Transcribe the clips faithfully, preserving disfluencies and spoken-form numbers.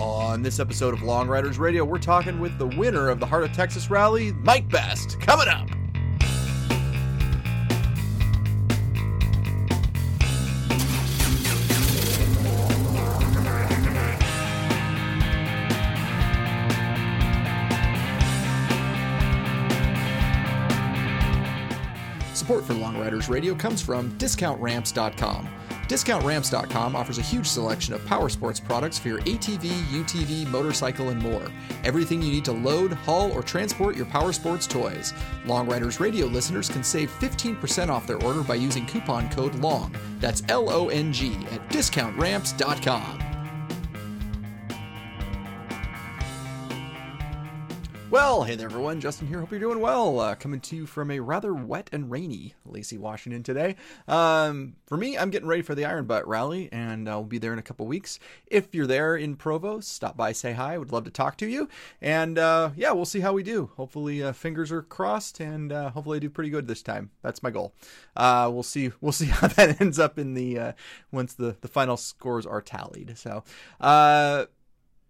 On this episode of Long Riders Radio, we're talking with the winner of the Heart of Texas Rally, Mike Best, coming up. Support for Long Riders Radio comes from discount ramps dot com. discount ramps dot com offers a huge selection of power sports products for your A T V, U T V, motorcycle, and more. Everything you need to load, haul, or transport your power sports toys. Long Riders Radio listeners can save fifteen percent off their order by using coupon code LONG. That's L O N G at discount ramps dot com. Well, hey there, everyone. Justin here. Hope you're doing well. Uh, coming to you from a rather wet and rainy Lacey, Washington today. Um, for me, I'm getting ready for the Iron Butt Rally, and I'll be there in a couple weeks. If you're there in Provo, stop by, say hi. I would love to talk to you. And uh, yeah, we'll see how we do. Hopefully, uh, fingers are crossed, and uh, hopefully I do pretty good this time. That's my goal. Uh, we'll see. We'll see how that ends up in the uh, once the, the final scores are tallied. So. Uh,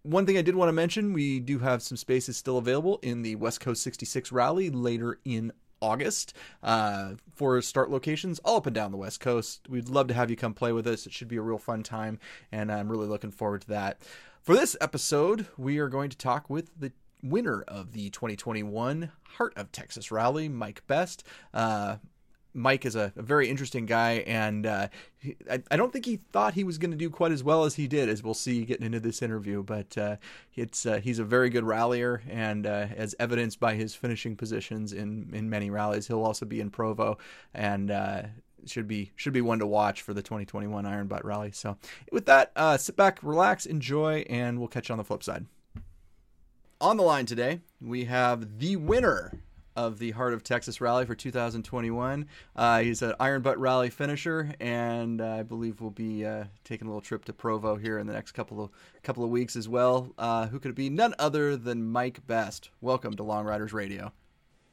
One thing I did want to mention, we do have some spaces still available in the West Coast sixty-six rally later in August uh, for start locations all up and down the West Coast. We'd love to have you come play with us. It should be a real fun time, and I'm really looking forward to that. For this episode, we are going to talk with the winner of the twenty twenty-one Heart of Texas Rally, Mike Best. Uh, Mike is a, a very interesting guy, and uh, he, I, I don't think he thought he was going to do quite as well as he did, as we'll see getting into this interview. But uh, it's uh, he's a very good rallier, and uh, as evidenced by his finishing positions in, in many rallies, he'll also be in Provo, and uh, should be should be one to watch for the twenty twenty-one Iron Butt Rally. So with that, uh, sit back, relax, enjoy, and we'll catch you on the flip side. On the line today, we have the winner of the Heart of Texas Rally for two thousand twenty-one. Uh, he's an Iron Butt Rally finisher, and uh, I believe we'll be uh, taking a little trip to Provo here in the next couple of couple of weeks as well. Uh, who could it be? None other than Mike Best. Welcome to Long Riders Radio.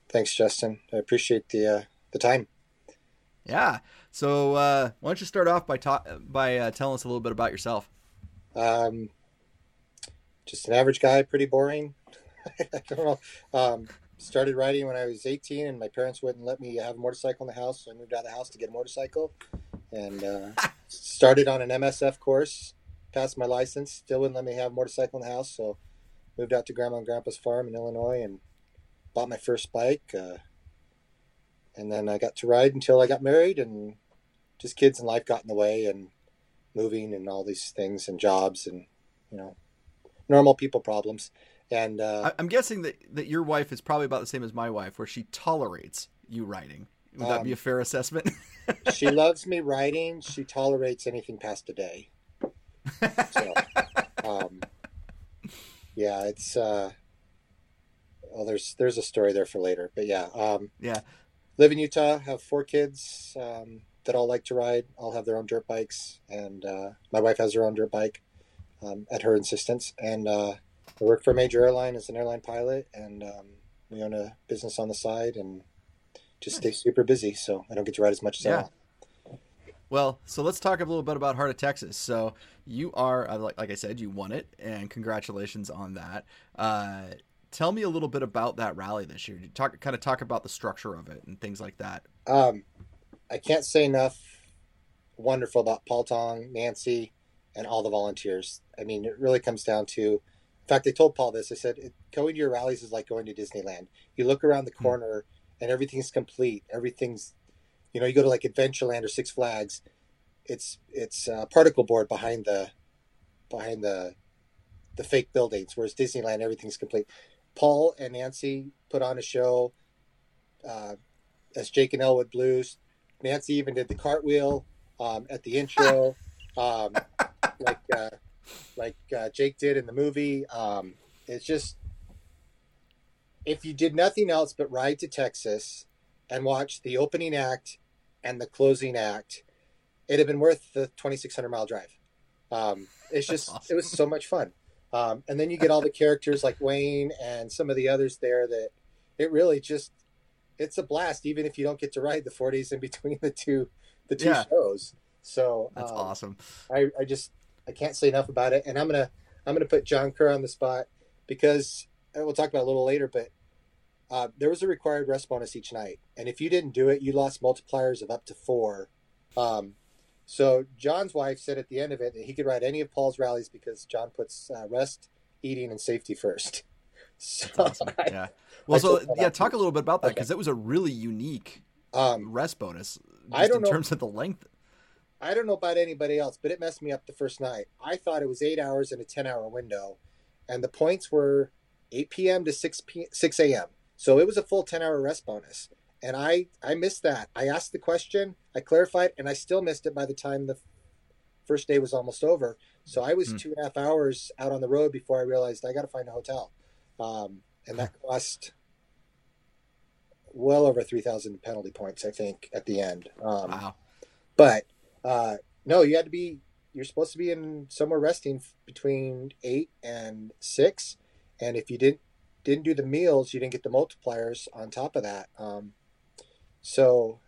Thanks, Justin. I appreciate the uh, the time. Yeah. So uh, why don't you start off by ta- by uh, telling us a little bit about yourself? Um, just an average guy, pretty boring. I don't know. Um, Started riding when I was eighteen, and my parents wouldn't let me have a motorcycle in the house, so I moved out of the house to get a motorcycle, and uh, started on an M S F course, passed my license, still wouldn't let me have a motorcycle in the house, so moved out to Grandma and Grandpa's farm in Illinois and bought my first bike, uh, and then I got to ride until I got married, and just kids and life got in the way, and moving and all these things, and jobs, and, you know, normal people problems. And uh, I'm guessing that, that your wife is probably about the same as my wife, where she tolerates you riding. Would um, that be a fair assessment? She loves me riding. She tolerates anything past a day. So, um, yeah, it's uh, well, there's there's a story there for later, but yeah, um, yeah. Live in Utah, have four kids um, that all like to ride. All have their own dirt bikes, and uh, my wife has her own dirt bike um, at her insistence, and. Uh, I work for a major airline as an airline pilot, and um, we own a business on the side and just nice. Stay super busy, so I don't get to ride as much as yeah. I want. Well, so let's talk a little bit about Heart of Texas. So you are, like, like I said, you won it, and congratulations on that. Uh, tell me a little bit about that rally this year. Talk, kind of talk about the structure of it and things like that. Um, I can't say enough wonderful about Paul Tong, Nancy, and all the volunteers. I mean, it really comes down to... In fact, they told Paul this. They said, going to your rallies is like going to Disneyland. You look around the corner and everything's complete. Everything's, you know, you go to like Adventureland or Six Flags. It's it's a particle board behind the behind the the fake buildings, whereas Disneyland, everything's complete. Paul and Nancy put on a show uh, as Jake and Elwood Blues. Nancy even did the cartwheel um, at the intro. um, like... Uh, like uh, Jake did in the movie. Um, it's just, if you did nothing else but ride to Texas and watch the opening act and the closing act, it'd have been worth the twenty-six hundred mile drive. Um, it's just, awesome. It was so much fun. Um, and then you get all the characters like Wayne and some of the others there that it really just, it's a blast. Even if you don't get to ride the four days in between the two, the two yeah. shows. So that's um, awesome. I, I just, I can't say enough about it. And I'm going to, I'm going to put John Kerr on the spot because, and we'll talk about it a little later, but uh, there was a required rest bonus each night. And if you didn't do it, you lost multipliers of up to four. Um, so John's wife said at the end of it that he could ride any of Paul's rallies because John puts uh, rest, eating, and safety first. So awesome. I, yeah. Well, I so yeah, talk a little bit about that because okay. It was a really unique um, rest bonus just I don't in know, terms of the length. I don't know about anybody else, but it messed me up the first night. I thought it was eight hours in a ten-hour window, and the points were eight p.m. to six a.m. So it was a full ten-hour rest bonus, and I, I missed that. I asked the question, I clarified, and I still missed it by the time the first day was almost over. So I was mm. two and a half hours out on the road before I realized I got to find a hotel. Um, and that cost well over three thousand penalty points, I think, at the end. Um, wow. But, uh, no, you had to be, you're supposed to be in somewhere resting between eight and six. And if you didn't, didn't do the meals, you didn't get the multipliers on top of that. Um, so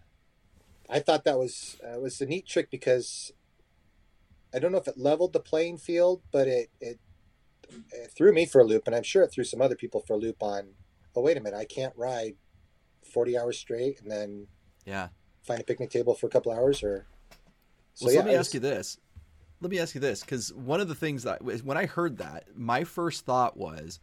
I thought that was, uh, was a neat trick because I don't know if it leveled the playing field, but it, it, it threw me for a loop, and I'm sure it threw some other people for a loop on, oh, wait a minute, I can't ride forty hours straight and then yeah, find a picnic table for a couple hours or. So well, yeah, let me was... ask you this. Let me ask you this, because one of the things that when I heard that, my first thought was,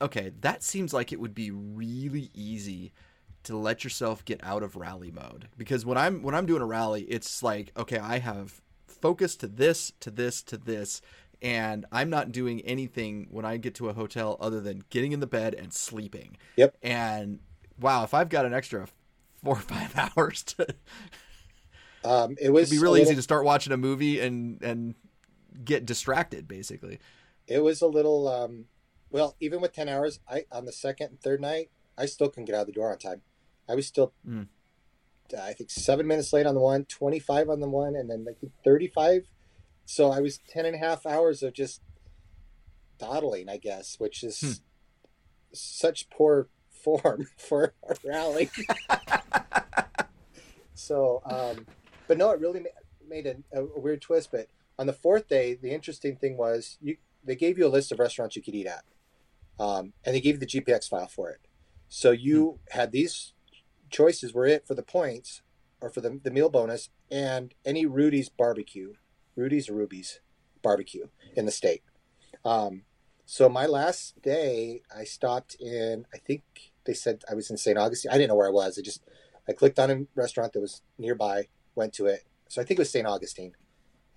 okay, that seems like it would be really easy to let yourself get out of rally mode, because when I'm when I'm doing a rally, it's like, okay, I have focus to this, to this, to this. And I'm not doing anything when I get to a hotel other than getting in the bed and sleeping. Yep. And wow, if I've got an extra four or five hours to, um, it was it'd be really little, easy to start watching a movie and, and get distracted basically. It was a little, um, well, even with ten hours, I, on the second and third night, I still couldn't get out of the door on time. I was still, mm. uh, I think seven minutes late on the one, twenty-five on the one, and then like thirty-five. So I was ten and a half hours of just dawdling, I guess, which is hmm. such poor form for a rally. so, um, but no, it really ma- made a, a weird twist. But on the fourth day, the interesting thing was you, they gave you a list of restaurants you could eat at. Um, and they gave you the G P X file for it. So you hmm. had these choices were it for the points or for the, the meal bonus and any Rudy's barbecue. Rudy's or Ruby's barbecue in the state. Um, so my last day, I stopped in, I think they said I was in Saint Augustine. I didn't know where I was. I just, I clicked on a restaurant that was nearby, went to it. So I think it was Saint Augustine.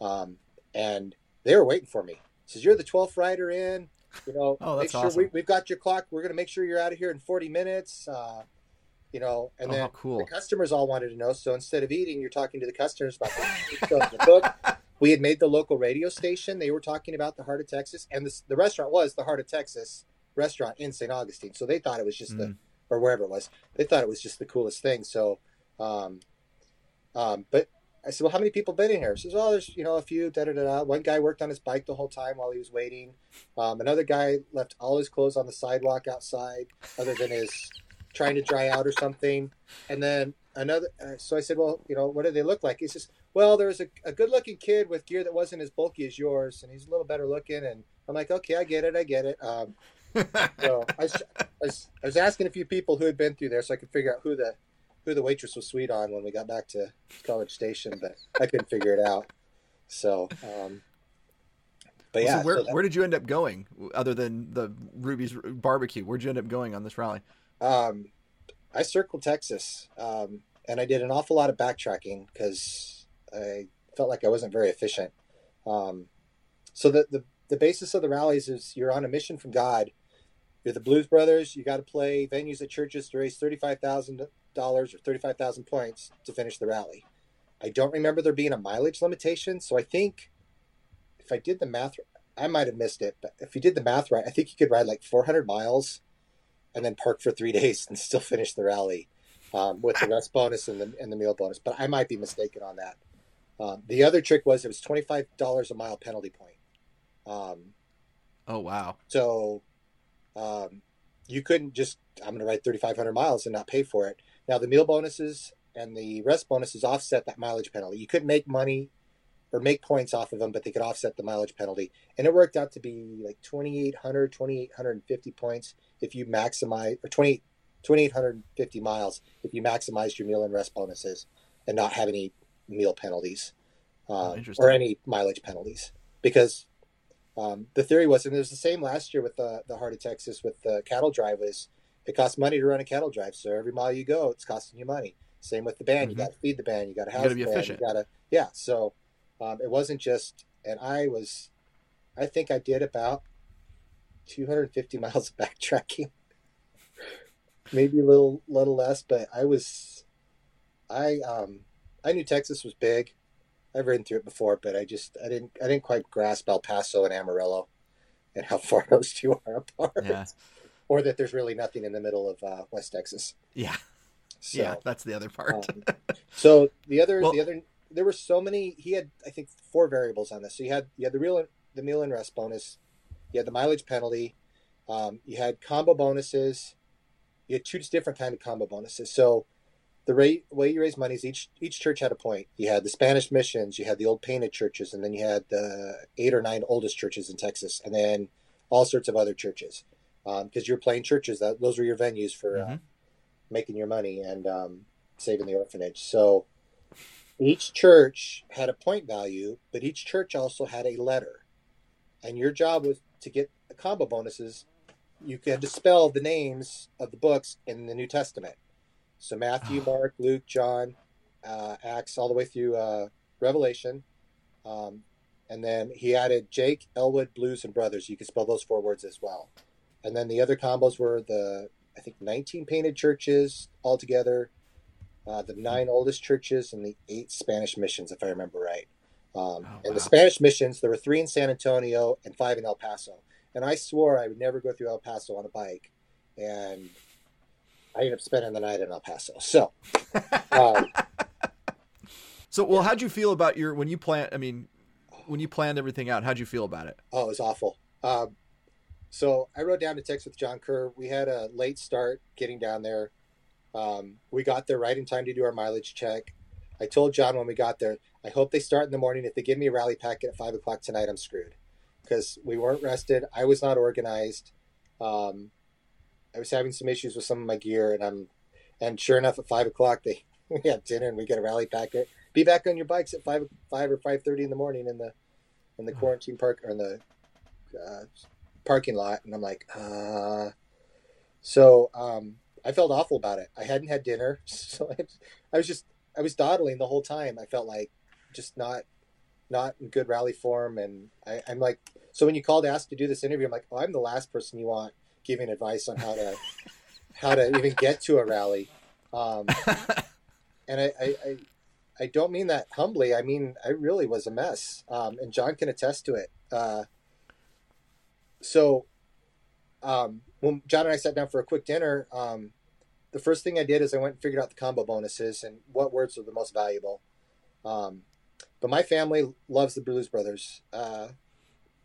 Um, and they were waiting for me. Says, you're the twelfth rider in, you know, oh, that's make sure awesome. we, we've got your clock. We're going to make sure you're out of here in forty minutes. Uh, You know, and oh, then cool. The customers all wanted to know. So instead of eating, you're talking to the customers about the book. We had made the local radio station. They were talking about the Heart of Texas, and this, the restaurant was the Heart of Texas restaurant in Saint Augustine. So they thought it was just mm. the, or wherever it was, they thought it was just the coolest thing. So, um, um, but I said, well, how many people been in here? He says, oh, there's, you know, a few, da da da da. One guy worked on his bike the whole time while he was waiting. Um, another guy left all his clothes on the sidewalk outside, other than his. Trying to dry out or something. And then another, uh, so I said, well, you know, what do they look like? He says, well, there was a, a good looking kid with gear that wasn't as bulky as yours. And he's a little better looking. And I'm like, okay, I get it. I get it. Um, so I was, I was, I was asking a few people who had been through there so I could figure out who the, who the waitress was sweet on when we got back to College Station, but I couldn't figure it out. So, um, but yeah. Well, so where, so that, where did you end up going other than the Ruby's barbecue? Where'd you end up going on this rally? Um, I circled Texas, um, and I did an awful lot of backtracking because I felt like I wasn't very efficient. Um, so the, the, the basis of the rallies is you're on a mission from God. You're the Blues Brothers. You got to play venues at churches to raise thirty-five thousand dollars or thirty-five thousand points to finish the rally. I don't remember there being a mileage limitation. So I think if I did the math, I might've missed it, but if you did the math right, I think you could ride like four hundred miles and then park for three days and still finish the rally um, with the rest bonus and the, and the meal bonus. But I might be mistaken on that. Um, the other trick was it was twenty-five dollars a mile penalty point. Um, oh, wow. So um, you couldn't just, I'm going to ride thirty-five hundred miles and not pay for it. Now the meal bonuses and the rest bonuses offset that mileage penalty. You couldn't make money or make points off of them, but they could offset the mileage penalty. And it worked out to be like twenty-eight hundred, twenty-eight fifty points if you maximize, or twenty-eight fifty miles if you maximize your meal and rest bonuses and not have any meal penalties uh, or any mileage penalties. Because um, the theory was, and it was the same last year with the, the Heart of Texas with the cattle drive, was it costs money to run a cattle drive. So every mile you go, it's costing you money. Same with the band. Mm-hmm. You got to feed the band. You got to house the band. You got to be efficient. You gotta, yeah. So um, it wasn't just, and I was, I think I did about two hundred fifty miles of backtracking. Maybe a little, little less, but I was, I, um, I knew Texas was big. I've ridden through it before, but I just, I didn't, I didn't quite grasp El Paso and Amarillo and how far those two are apart. Yeah. Or that there's really nothing in the middle of uh, West Texas. Yeah. So, yeah, that's the other part. um, so the other, well, the other, there were so many, he had, I think, four variables on this. So you had, you had the real, the meal and rest bonus. You had the mileage penalty. Um, you had combo bonuses. You had two different kinds of combo bonuses. So the rate, way you raise money is each, each church had a point. You had the Spanish missions, you had the old painted churches, and then you had the eight or nine oldest churches in Texas, and then all sorts of other churches. Um, cause you're playing churches, that those were your venues for mm-hmm. uh, making your money and um, saving the orphanage. So each church had a point value, but each church also had a letter, and your job was to get the combo bonuses. You had to spell the names of the books in the New Testament. So Matthew, oh. Mark, Luke, John, uh, Acts, all the way through uh, Revelation. Um, and then he added Jake, Elwood, Blues, and Brothers. You could spell those four words as well. And then the other combos were the, I think, nineteen painted churches altogether, uh, the nine oldest churches, and the eight Spanish missions, if I remember right. Um, oh, and wow. The Spanish missions, there were three in San Antonio and five in El Paso. And I swore I would never go through El Paso on a bike, and I ended up spending the night in El Paso. So, um, so well, yeah. How'd you feel about your when you planned? I mean, when you planned everything out, how'd you feel about it? Oh, it was awful. Um, so I rode down to Texas with John Kerr. We had a late start getting down there. Um, we got there right in time to do our mileage check. I told John when we got there, I hope they start in the morning. If they give me a rally packet at five o'clock tonight, I'm screwed. Because we weren't rested. I was not organized. Um, I was having some issues with some of my gear, and I'm, and sure enough, at five o'clock they we had dinner and we get a rally packet. Be back on your bikes at five, five or five thirty in the morning in the, in the quarantine park or in the uh, parking lot. And I'm like, uh, so um, I felt awful about it. I hadn't had dinner, so I, I was just I was dawdling the whole time. I felt like just not. not in good rally form. And I, I'm like, so when you called to ask to do this interview, I'm like, oh, I'm the last person you want giving advice on how to, how to even get to a rally. Um, and I, I, I, I don't mean that humbly. I mean, I really was a mess. Um, and John can attest to it. Uh, so, um, when John and I sat down for a quick dinner, um, the first thing I did is I went and figured out the combo bonuses and what words were the most valuable. Um, But my family loves the Blues Brothers. Uh,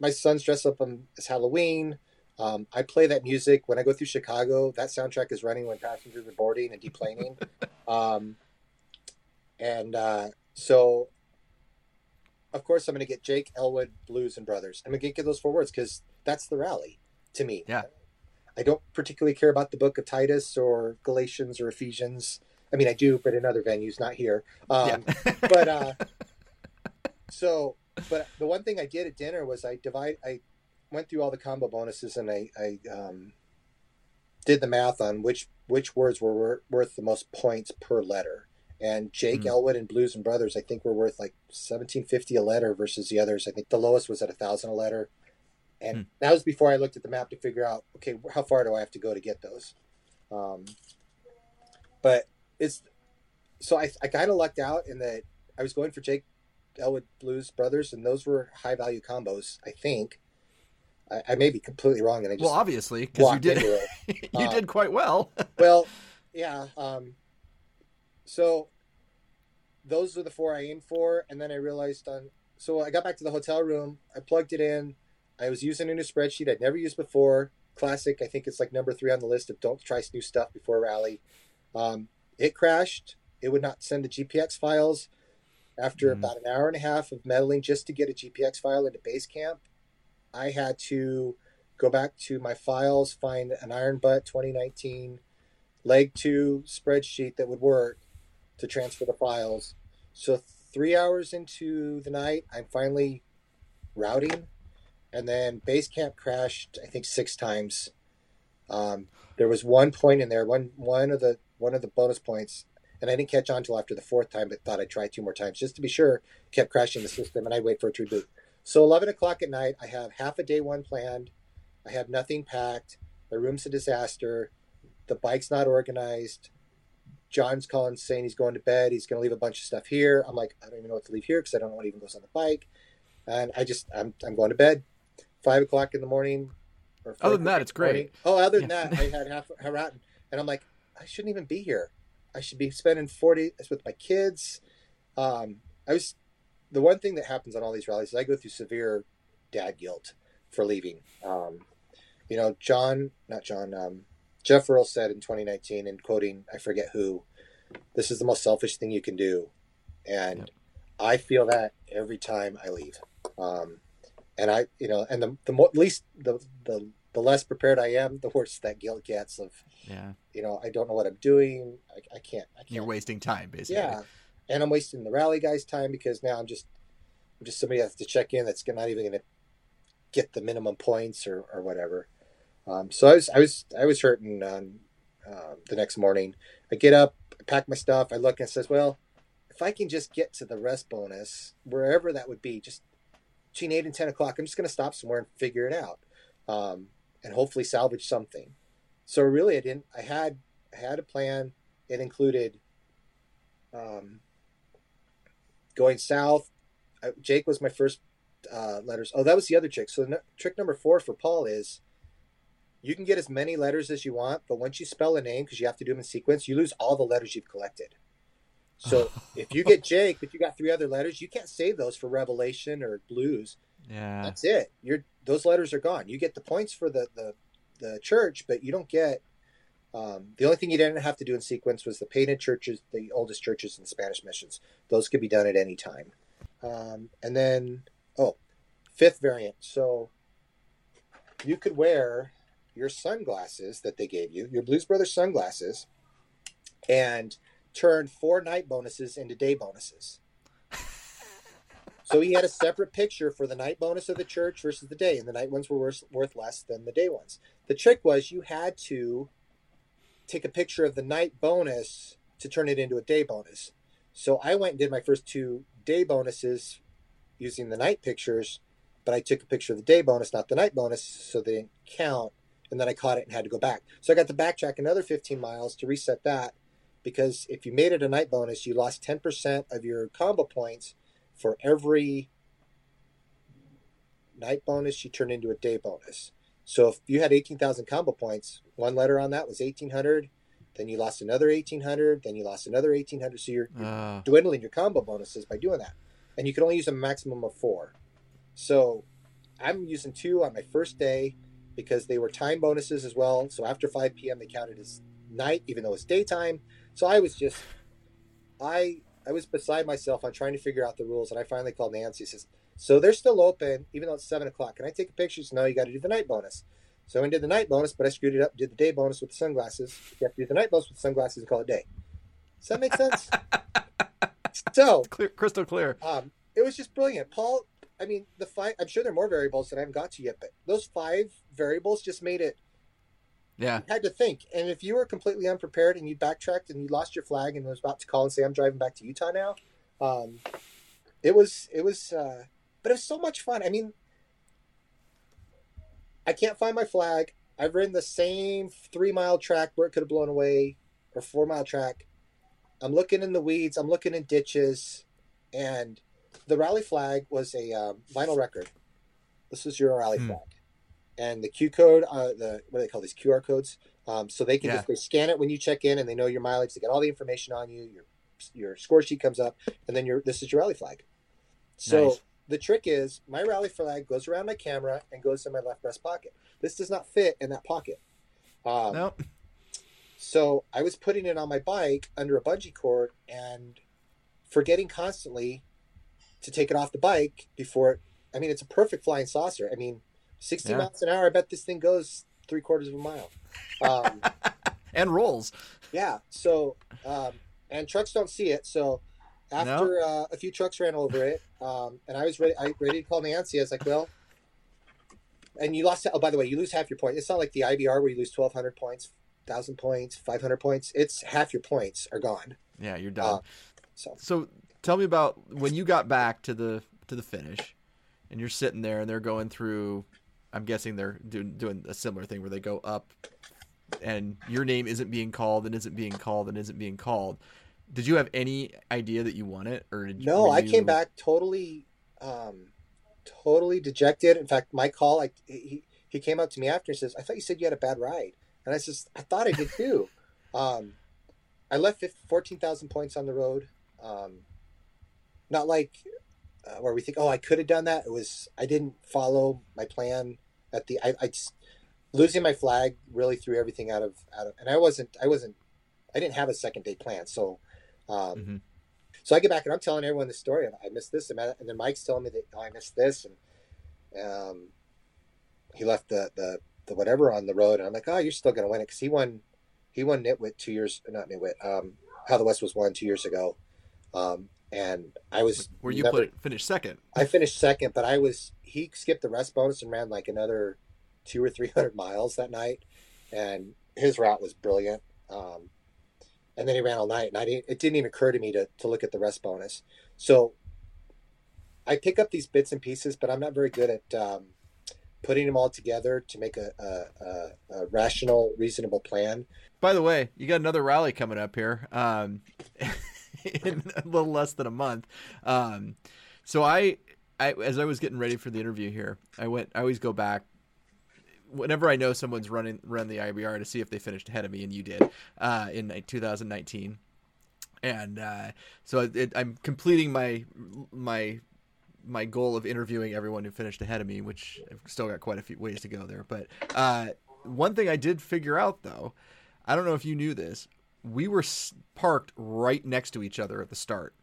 my son's dressed up on, as Halloween. Um, I play that music when I go through Chicago. That soundtrack is running when passengers are boarding and deplaning. um, and uh, so, of course, I'm going to get Jake, Elwood, Blues, and Brothers. I'm going to get those four words because that's the rally to me. Yeah. I don't particularly care about the book of Titus or Galatians or Ephesians. I mean, I do, but in other venues, not here. Um, yeah. but... Uh, So, but the one thing I did at dinner was I divide, I went through all the combo bonuses and I, I, um, did the math on which, which words were worth the most points per letter. And Jake, mm-hmm. Elwood, and Blues and Brothers, I think were worth like seventeen fifty a letter versus the others. I think the lowest was at a thousand a letter. And mm-hmm. that was before I looked at the map to figure out, okay, how far do I have to go to get those? Um, but it's, so I, I kind of lucked out in that I was going for Jake, Elwood, Blues Brothers, and those were high value combos. I think I, I may be completely wrong, and I just well, obviously, because you did it. you um, did quite well. well, yeah. Um, so those are the four I aimed for, and then I realized on. So I got back to the hotel room. I plugged it in. I was using a new spreadsheet I'd never used before. Classic. I think it's like number three on the list of don't try new stuff before rally. Um, it crashed. It would not send the G P X files. After mm-hmm. about an hour and a half of meddling just to get a G P X file into base camp, I had to go back to my files, find an Iron Butt twenty nineteen leg two spreadsheet that would work to transfer the files. So three hours into the night, I'm finally routing. And then base camp crashed, I think, six times. Um, there was one point in there, one one of the one of the bonus points, and I didn't catch on until after the fourth time, but thought I'd try two more times just to be sure. Kept crashing the system, and I'd wait for it to reboot. So eleven o'clock at night, I have half a day one planned. I have nothing packed. My room's a disaster. The bike's not organized. John's calling saying he's going to bed. He's going to leave a bunch of stuff here. I'm like, I don't even know what to leave here because I don't know what even goes on the bike. And I just, I'm I'm going to bed. Five o'clock in the morning. Or other than that, it's great. Morning. Oh, other than yeah. that, I had half a rotten. And I'm like, I shouldn't even be here. I should be spending forty with my kids. Um, I was the one thing that happens on all these rallies is I go through severe dad guilt for leaving. Um, you know, John, not John, um, Jeff Earl said in twenty nineteen, and quoting, I forget who, this is the most selfish thing you can do. And yep. I feel that every time I leave. Um, and I, you know, and the, the more, at least the, the, the less prepared I am, the worse that guilt gets of, yeah. you know, I don't know what I'm doing. I, I can't, I can't. You're wasting time, basically. Yeah. And I'm wasting the rally guys' time because now I'm just, I'm just somebody that has to check in. That's not even going to get the minimum points or, or whatever. Um, so I was, I was, I was hurting on, um, the next morning. I get up, I pack my stuff. I look and it says, well, if I can just get to the rest bonus, wherever that would be, just between eight and ten o'clock, I'm just going to stop somewhere and figure it out. Um, and hopefully salvage something. So really I didn't, I had, I had a plan. It included, um, going south. I, Jake was my first, uh, letters. Oh, that was the other trick. So the n- trick number four for Paul is, you can get as many letters as you want, but once you spell a name, because you have to do them in sequence, you lose all the letters you've collected. So if you get Jake, but you got three other letters, you can't save those for Revelation or Blues. Yeah, that's it. You're those letters are gone. You get the points for the the, the church, but you don't get. Um, the only thing you didn't have to do in sequence was the painted churches, the oldest churches in the Spanish missions. Those could be done at any time. Um, and then oh, fifth variant. So you could wear your sunglasses that they gave you, your Blues Brothers sunglasses, and turn four night bonuses into day bonuses. So he had a separate picture for the night bonus of the church versus the day, and the night ones were worth, worth less than the day ones. The trick was you had to take a picture of the night bonus to turn it into a day bonus. So I went and did my first two day bonuses using the night pictures, but I took a picture of the day bonus, not the night bonus, so they didn't count. And then I caught it and had to go back. So I got to backtrack another fifteen miles to reset that, because if you made it a night bonus, you lost ten percent of your combo points for every night bonus you turned into a day bonus. So if you had eighteen thousand combo points, one letter on that was eighteen hundred, then you lost another eighteen hundred, then you lost another eighteen hundred. So you're, you're uh. dwindling your combo bonuses by doing that. And you can only use a maximum of four. So I'm using two on my first day, because they were time bonuses as well. So after five p.m. they counted as night, even though it's daytime. So I was just, I I was beside myself on trying to figure out the rules. And I finally called Nancy. Says, so they're still open, even though it's seven o'clock. Can I take a picture? So no, you got to do the night bonus. So I did the night bonus, but I screwed it up, did the day bonus with the sunglasses. You have to do the night bonus with the sunglasses and call it day. Does that make sense? So clear, crystal clear. Um, it was just brilliant. Paul, I mean, the five, I'm sure there are more variables that I haven't got to yet, but those five variables just made it. Yeah. You had to think. And if you were completely unprepared and you backtracked and you lost your flag and was about to call and say, I'm driving back to Utah now. Um, it was, it was, uh, but it was so much fun. I mean, I can't find my flag. I've ridden the same three mile track where it could have blown away, or four mile track. I'm looking in the weeds. I'm looking in ditches, and the rally flag was a um, vinyl record. This is your rally hmm. flag, and the Q code, uh, the what do they call these Q R codes? Um, so they can yeah. just they scan it when you check in, and they know your mileage. They get all the information on you. Your your score sheet comes up, and then your this is your rally flag. So nice. The trick is, my rally flag goes around my camera and goes in my left breast pocket. This does not fit in that pocket. Um, nope. So I was putting it on my bike under a bungee cord and forgetting constantly to take it off the bike before it, I mean, it's a perfect flying saucer. I mean, sixty yeah. miles an hour. I bet this thing goes three quarters of a mile. Um, and rolls. Yeah. So, um, and trucks don't see it. So after no. uh, a few trucks ran over it, um, and I was ready, I ready to call Nancy. I was like, well, and you lost, oh, by the way, you lose half your point. It's not like the I B R where you lose twelve hundred points, one thousand points, five hundred points. It's half your points are gone. Yeah, you're done. Uh, so. so tell me about when you got back to the to the finish. And you're sitting there, and they're going through. I'm guessing they're doing, doing a similar thing where they go up, and your name isn't being called, and isn't being called, and isn't being called. Did you have any idea that you won it, or did no? You... I came back totally, um, totally dejected. In fact, my call, I, he he came up to me after and says, "I thought you said you had a bad ride," and I says, "I thought I did too." um, I left fourteen thousand points on the road. Um, not like. Uh, where we think, oh, I could have done that. It was, I didn't follow my plan at the, I, I just, losing my flag really threw everything out of, out of, and I wasn't, I wasn't, I didn't have a second day plan. So, um, mm-hmm. so I get back and I'm telling everyone the story and I missed this. And then Mike's telling me that oh, I missed this. And, um, he left the, the, the whatever on the road. And I'm like, oh, you're still going to win it. Cause he won, he won Nitwit two years, not Nitwit, um, How the West was won two years ago. Um, And I was where you never, put finished second. I finished second, but I was he skipped the rest bonus and ran like another two or three hundred miles that night, and his route was brilliant. Um, and then he ran all night, and I didn't, it didn't even occur to me to to look at the rest bonus. So I pick up these bits and pieces, but I'm not very good at um, putting them all together to make a, a, a, a rational, reasonable plan. By the way, you got another rally coming up here. Um... in a little less than a month. Um, so I, I, as I was getting ready for the interview here, I went, I always go back whenever I know someone's running, run the I B R to see if they finished ahead of me. And you did, uh, in two thousand nineteen. And, uh, so it, I'm completing my, my, my goal of interviewing everyone who finished ahead of me, which I've still got quite a few ways to go there. But, uh, one thing I did figure out though, I don't know if you knew this, we were parked right next to each other at the start.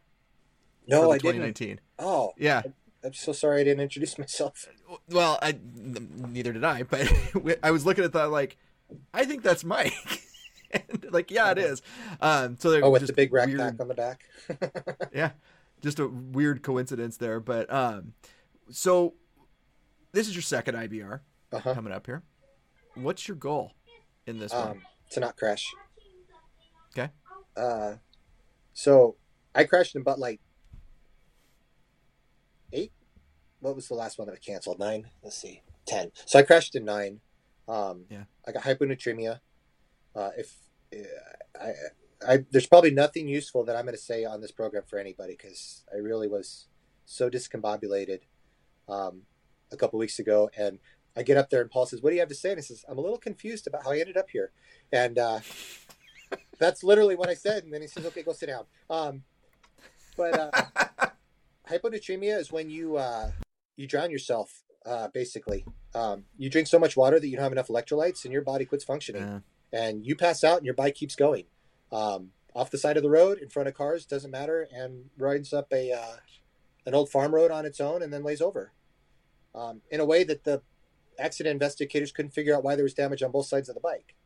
No, I didn't. Oh, yeah. I'm so sorry I didn't introduce myself. Well, I, neither did I, but I was looking at that like, I think that's Mike. And like, yeah, it is. Um, so they're oh, with just the big rack weird, back on the back. Yeah, just a weird coincidence there. But um, so this is your second I B R uh-huh. coming up here. What's your goal in this um, one? To not crash. Okay. Uh, so I crashed in Butt Light eight. What was the last one that I canceled? Nine. Let's see. Ten. So I crashed in nine. Um, yeah. I got hyponatremia. Uh, if uh, I, I, there's probably nothing useful that I'm going to say on this program for anybody because I really was so discombobulated um, a couple weeks ago, and I get up there and Paul says, "What do you have to say?" And I says, "I'm a little confused about how I ended up here," and. Uh, That's literally what I said. And then he says, okay, go sit down. Um, but uh, hyponatremia is when you uh, you drown yourself, uh, basically. Um, you drink so much water that you don't have enough electrolytes and your body quits functioning. Yeah. And you pass out and your bike keeps going. Um, off the side of the road, in front of cars, doesn't matter, and rides up a uh, an old farm road on its own and then lays over. Um, in a way that the accident investigators couldn't figure out why there was damage on both sides of the bike.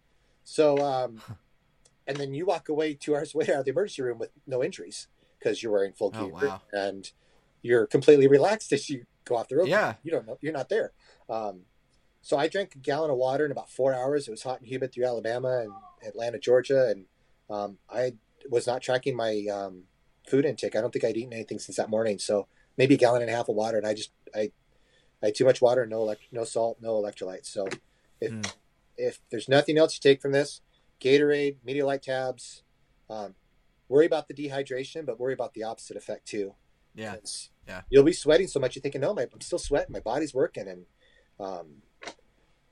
So... Um, and then you walk away two hours away out of the emergency room with no injuries because you're wearing full gear. Oh, wow. And you're completely relaxed as you go off the road. Yeah. You don't know. You're not there. Um, so I drank a gallon of water in about four hours. It was hot and humid through Alabama and Atlanta, Georgia. And um, I was not tracking my um, food intake. I don't think I'd eaten anything since that morning. So maybe a gallon and a half of water. And I just, I, I had too much water, and no, elect- no salt, no electrolytes. So if, mm. if there's nothing else to take from this, Gatorade, Medialite tabs, um, worry about the dehydration, but worry about the opposite effect too. Yeah. Yeah. You'll be sweating so much. You're thinking, no, my, I'm still sweating. My body's working. And, um,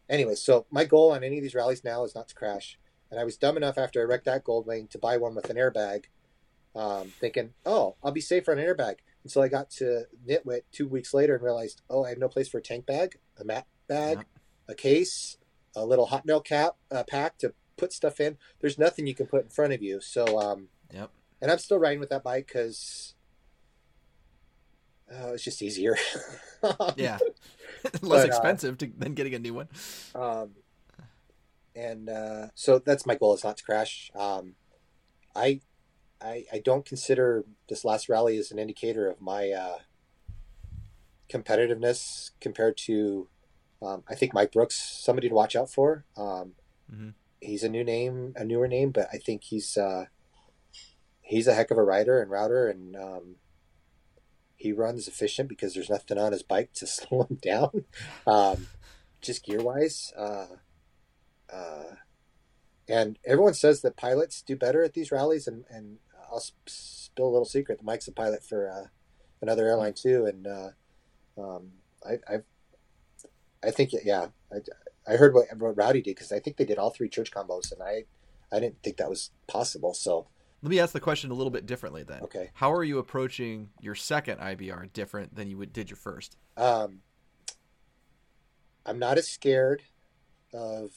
anyway, so my goal on any of these rallies now is not to crash. And I was dumb enough after I wrecked that Goldwing to buy one with an airbag, um, thinking, oh, I'll be safer on an airbag. And so I got to Nitwit two weeks later and realized, oh, I have no place for a tank bag, a mat bag, yeah. a case, a little hot nail cap, uh, pack to put stuff in. There's nothing you can put in front of you. So um yep. And I'm still riding with that bike because oh, it's just easier. Yeah. Less but, expensive uh, to, than getting a new one. Um, and uh, so that's my goal, is not to crash. Um, I, I, I don't consider this last rally as an indicator of my uh, competitiveness compared to, um, I think Mike Brooks, somebody to watch out for. Um, mm-hmm. He's a new name, a newer name, but I think he's, uh, he's a heck of a rider and router, and um, he runs efficient because there's nothing on his bike to slow him down. Um, just gear wise. Uh, uh, and everyone says that pilots do better at these rallies, and, and I'll sp- spill a little secret. Mike's a pilot for uh, another airline too. And uh, um, I, I've, I think, yeah, I, I heard what, what Rowdy did, because I think they did all three church combos, and I, I didn't think that was possible. So let me ask the question a little bit differently then. Okay. How are you approaching your second I B R different than you would, did your first? Um, I'm not as scared of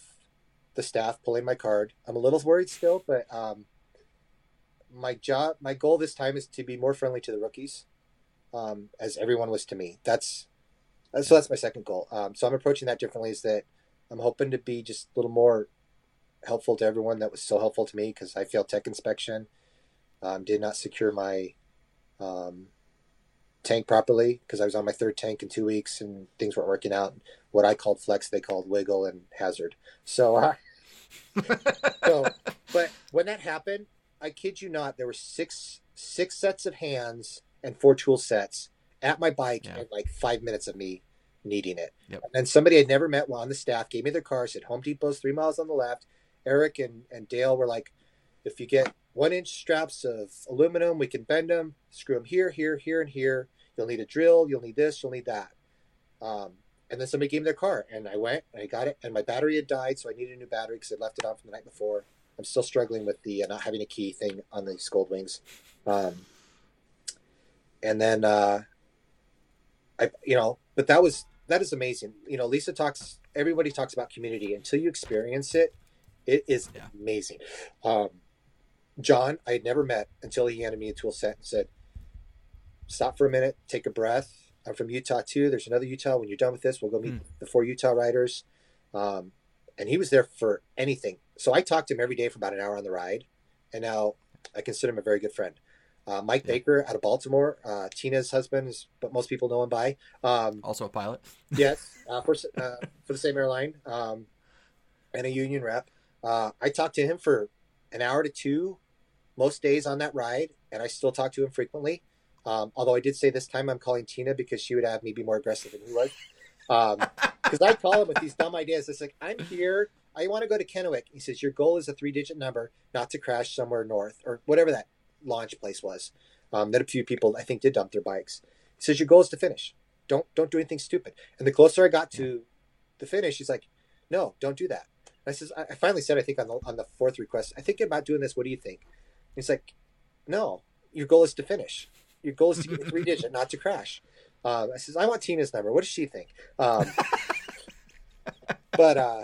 the staff pulling my card. I'm a little worried still, but um, my job, my goal this time is to be more friendly to the rookies, um, as everyone was to me. That's, So that's my second goal. Um, so I'm approaching that differently, is that I'm hoping to be just a little more helpful to everyone that was so helpful to me, because I failed tech inspection, um, did not secure my um, tank properly because I was on my third tank in two weeks and things weren't working out. What I called flex, they called wiggle and hazard. So, uh, so but when that happened, I kid you not, there were six six sets of hands and four tool sets at my bike, yeah. And like five minutes of me needing it. Yep. And then somebody I'd never met on the staff gave me their car, said Home Depot's three miles on the left. Eric and, and Dale were like, if you get one inch straps of aluminum, we can bend them, screw them here, here, here, and here. You'll need a drill. You'll need this. You'll need that. Um, and then somebody gave me their car, and I went and I got it, and my battery had died. So I needed a new battery because I left it on from the night before. I'm still struggling with the uh, not having a key thing on these Goldwings. Um, and then, uh, I, you know, but that was, that is amazing. You know, Lisa talks, everybody talks about community until you experience it. It is yeah. amazing. Um, John, I had never met until he handed me a tool set and said, stop for a minute, take a breath. I'm from Utah too. There's another Utah. When you're done with this, we'll go meet mm. the four Utah riders. Um, and he was there for anything. So I talked to him every day for about an hour on the ride. And now I consider him a very good friend. Uh, Mike yeah. Baker out of Baltimore, uh, Tina's husband, is, but most people know him by. Um, also a pilot. yes, uh, for, uh, for the same airline, um, and a union rep. Uh, I talked to him for an hour to two most days on that ride, and I still talk to him frequently. Um, although I did say this time I'm calling Tina because she would have me be more aggressive than he was. Because um, I call him with these dumb ideas. It's like, I'm here. I want to go to Kennewick. He says, your goal is a three-digit number, not to crash somewhere north or whatever that launch place was. Um, that a few people, I think, did dump their bikes. He says, your goal is to finish. Don't don't do anything stupid. And the closer I got to the finish, he's like, no, don't do that. I says, I finally said, I think on the on the fourth request, I think about doing this. What do you think? And he's like, no, your goal is to finish. Your goal is to get a three digit, not to crash. Um, I says, I want Tina's number. What does she think? Um, but uh,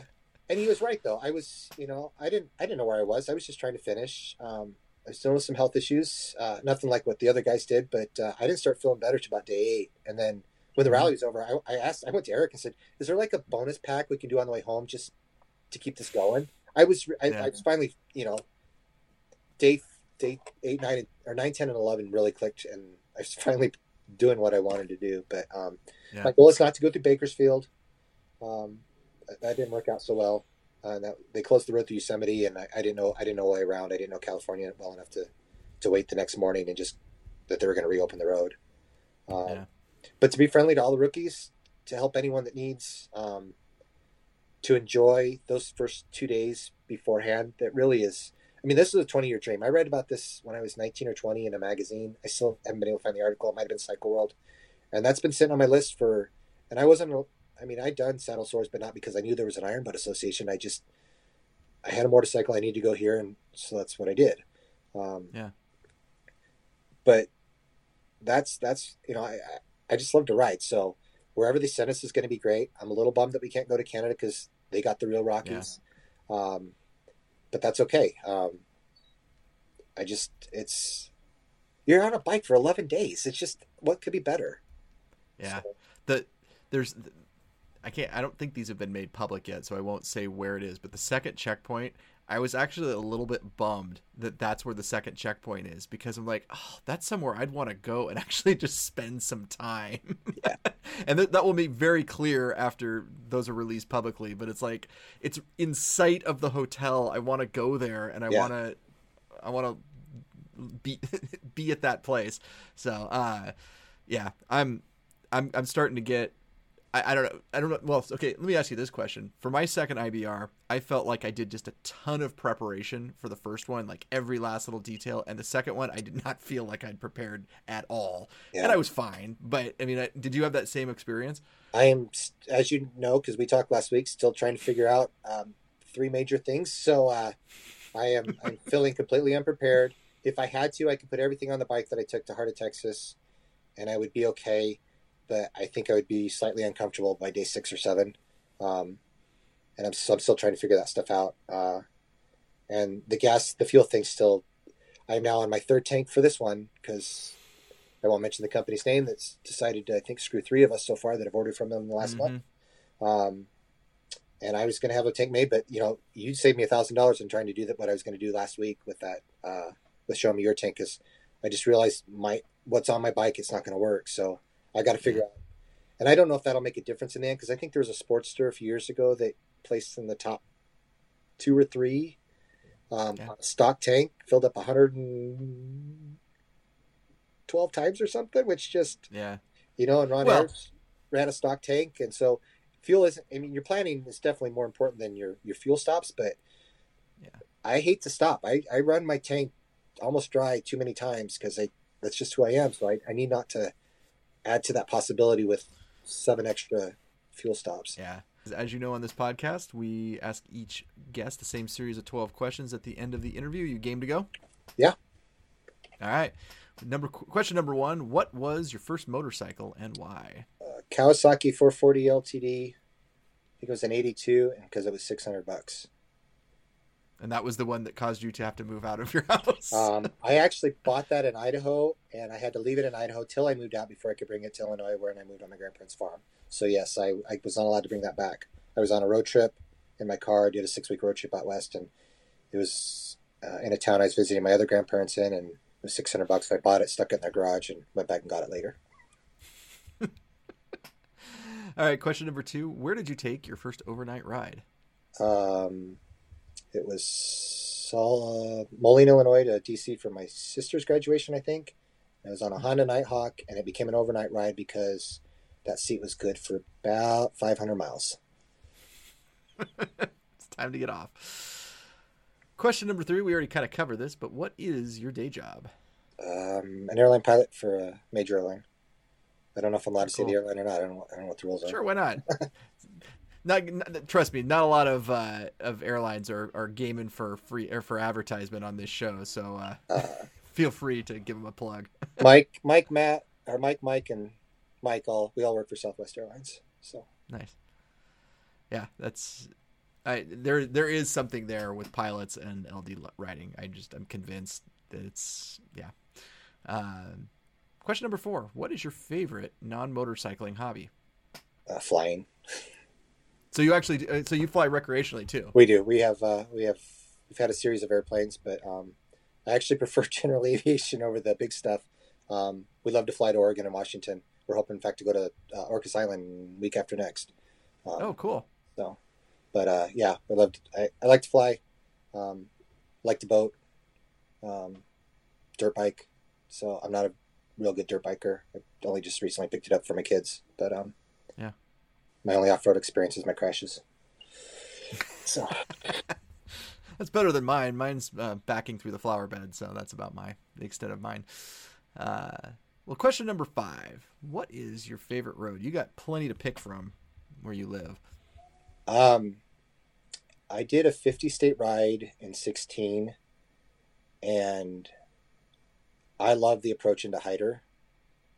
and he was right though. I was, you know, I didn't I didn't know where I was. I was just trying to finish. Um, I was dealing with some health issues, uh, nothing like what the other guys did, but uh, I didn't start feeling better till about day eight, and then when the rally was over, I, I asked, I went to Eric and said, is there like a bonus pack we can do on the way home just to keep this going? I was, I, yeah. I was finally, you know, day, day eight, nine, or nine, ten, and eleven really clicked, and I was finally doing what I wanted to do. But um, yeah. my goal is not to go through Bakersfield. Um, that didn't work out so well. Uh, that, they closed the road through Yosemite, and I, I didn't know, I didn't know way around. I didn't know California well enough to, to wait the next morning and just that they were going to reopen the road. Um, yeah. But to be friendly to all the rookies, to help anyone that needs. Um, to enjoy those first two days beforehand. That really is, I mean, this is a twenty year dream. I read about this when I was nineteen or twenty in a magazine. I still haven't been able to find the article. It might've been Cycle World. And that's been sitting on my list for, and I wasn't, I mean, I'd done saddle sores, but not because I knew there was an Iron Butt Association. I just, I had a motorcycle. I need to go here. And so that's what I did. Um, yeah. But that's, that's, you know, I, I just love to ride. So, wherever they sent us is going to be great. I'm a little bummed that we can't go to Canada because they got the real Rockies. Yeah. Um, but that's okay. Um, I just, it's, you're on a bike for eleven days. It's just, what could be better? Yeah. So. The there's I can't I don't think these have been made public yet, so I won't say where it is, but the second checkpoint, I was actually a little bit bummed that that's where the second checkpoint is, because I'm like, oh, that's somewhere I'd want to go and actually just spend some time. Yeah. And th- that will be very clear after those are released publicly. But it's like, it's in sight of the hotel. I want to go there, and I yeah. want to, I want to be be at that place. So, uh, yeah, I'm, I'm, I'm starting to get. I, I don't know. I don't know. Well, okay, let me ask you this question. For my second I B R, I felt like I did just a ton of preparation for the first one, like every last little detail. And the second one, I did not feel like I'd prepared at all. Yeah. And I was fine. But, I mean, I, did you have that same experience? I am, as you know, because we talked last week, still trying to figure out um, three major things. So uh, I am I'm feeling completely unprepared. If I had to, I could put everything on the bike that I took to Heart of Texas, and I would be okay. But I think I would be slightly uncomfortable by day six or seven. Um, and I'm, I'm still trying to figure that stuff out. Uh, and the gas, the fuel thing still, I'm now on my third tank for this one, because I won't mention the company's name that's decided to, I think, screw three of us so far that I've ordered from them in the last mm-hmm. month. Um, and I was going to have a tank made, but you know, you saved me a thousand dollars in trying to do that. What I was going to do last week with that, uh, with showing me your tank, because I just realized my, what's on my bike, it's not going to work. So I got to figure out, and I don't know if that'll make a difference in the end, because I think there was a Sportster a few years ago that placed in the top two or three um, yeah. on a stock tank, filled up one hundred twelve times or something, which just, yeah, you know, and Ron well, Ayers ran a stock tank. And so fuel isn't, I mean, your planning is definitely more important than your, your fuel stops, but yeah. I hate to stop. I, I run my tank almost dry too many times, because I, that's just who I am. So I, I need not to add to that possibility with seven extra fuel stops. Yeah. As you know, on this podcast, we ask each guest the same series of twelve questions at the end of the interview. You game to go? Yeah. All right. Number question number one, what was your first motorcycle and why? Uh, Kawasaki four forty L T D. I think it was an eighty-two, and because it was six hundred bucks. And that was the one that caused you to have to move out of your house. um, I actually bought that in Idaho, and I had to leave it in Idaho till I moved out before I could bring it to Illinois, where I moved on my grandparents' farm. So yes, I, I was not allowed to bring that back. I was on a road trip in my car, did a six week road trip out west, and it was uh, in a town I was visiting my other grandparents in, and it was six hundred bucks. So I bought it, stuck it in their garage, and went back and got it later. All right. Question number two, where did you take your first overnight ride? Um, It was uh, Moline, Illinois to D C for my sister's graduation, I think. I was on a Honda Nighthawk, and it became an overnight ride because that seat was good for about five hundred miles. It's time to get off. Question number three, we already kind of covered this, but what is your day job? Um, an airline pilot for a major airline. I don't know if I'm allowed to cool. say the airline or not. I don't, I don't know what the rules are. Sure, why not? Not, not trust me, not a lot of uh, of airlines are, are gaming for free or for advertisement on this show, so uh, uh, feel free to give them a plug. Mike, Mike, Matt, or Mike, Mike, and Mike all we all work for Southwest Airlines. So nice, yeah. That's I there. There is something there with pilots and L D riding. I just I'm convinced that it's yeah. Uh, question number four: what is your favorite non-motorcycling hobby? Uh, flying. So you actually, so you fly recreationally too? We do. We have, uh, we have, we've had a series of airplanes, but um, I actually prefer general aviation over the big stuff. Um, we love to fly to Oregon and Washington. We're hoping, in fact, to go to uh, Orcas Island week after next. Um, oh, cool. So, but uh, yeah, we love to, I, I like to fly, um, like to boat, um, dirt bike. So I'm not a real good dirt biker. I only just recently picked it up for my kids, but um, yeah. My only off-road experience is my crashes. So that's better than mine. Mine's uh, backing through the flower bed, so that's about my the extent of mine. Uh, well, question number five: what is your favorite road? You got plenty to pick from where you live. Um, I did a fifty-state ride in sixteen, and I love the approach into Hyder.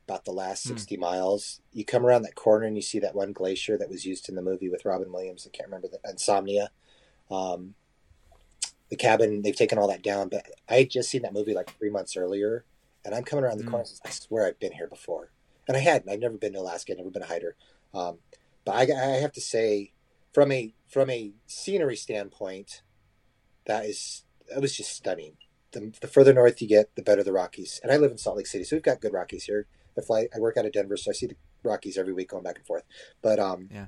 About the last sixty hmm. miles, you come around that corner and you see that one glacier that was used in the movie with Robin Williams. I can't remember the Insomnia. Um, the cabin, they've taken all that down, but I had just seen that movie like three months earlier, and I'm coming around the hmm. corner. I swear I've been here before. and I hadn't. I've never been to Alaska. I've never been to Hyder. Um, but I, I have to say, from a from a scenery standpoint, that is that was just stunning. The, the further north you get, the better the Rockies. And I live in Salt Lake City, so we've got good Rockies here. I fly. I work out of Denver, so I see the Rockies every week going back and forth. But um, yeah.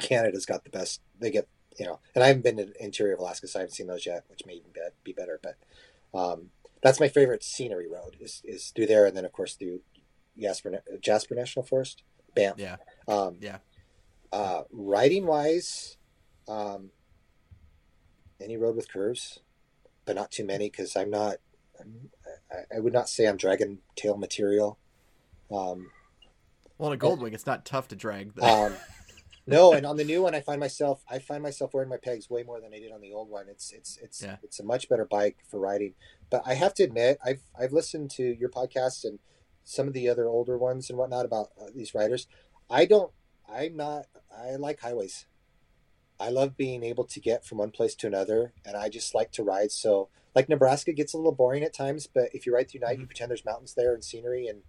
Canada's got the best. They get, you know, and I haven't been to the interior of Alaska, so I haven't seen those yet, which may even be better. But um, that's my favorite scenery road is, is through there. And then, of course, through Jasper, Jasper National Forest. Bam. Yeah. Um, yeah. Uh, riding wise, um, any road with curves, but not too many. Cause I'm not, I'm, I, I would not say I'm dragon tail material. Um, well, on a Goldwing, it's not tough to drag. Though. Um, No, and on the new one, I find myself I find myself wearing my pegs way more than I did on the old one. It's it's it's yeah. it's a much better bike for riding. But I have to admit, I've I've listened to your podcast and some of the other older ones and whatnot about uh, these riders. I don't. I'm not. I like highways. I love being able to get from one place to another, and I just like to ride. So, like, Nebraska gets a little boring at times, but if you ride through night, mm-hmm. you pretend there's mountains there and scenery, and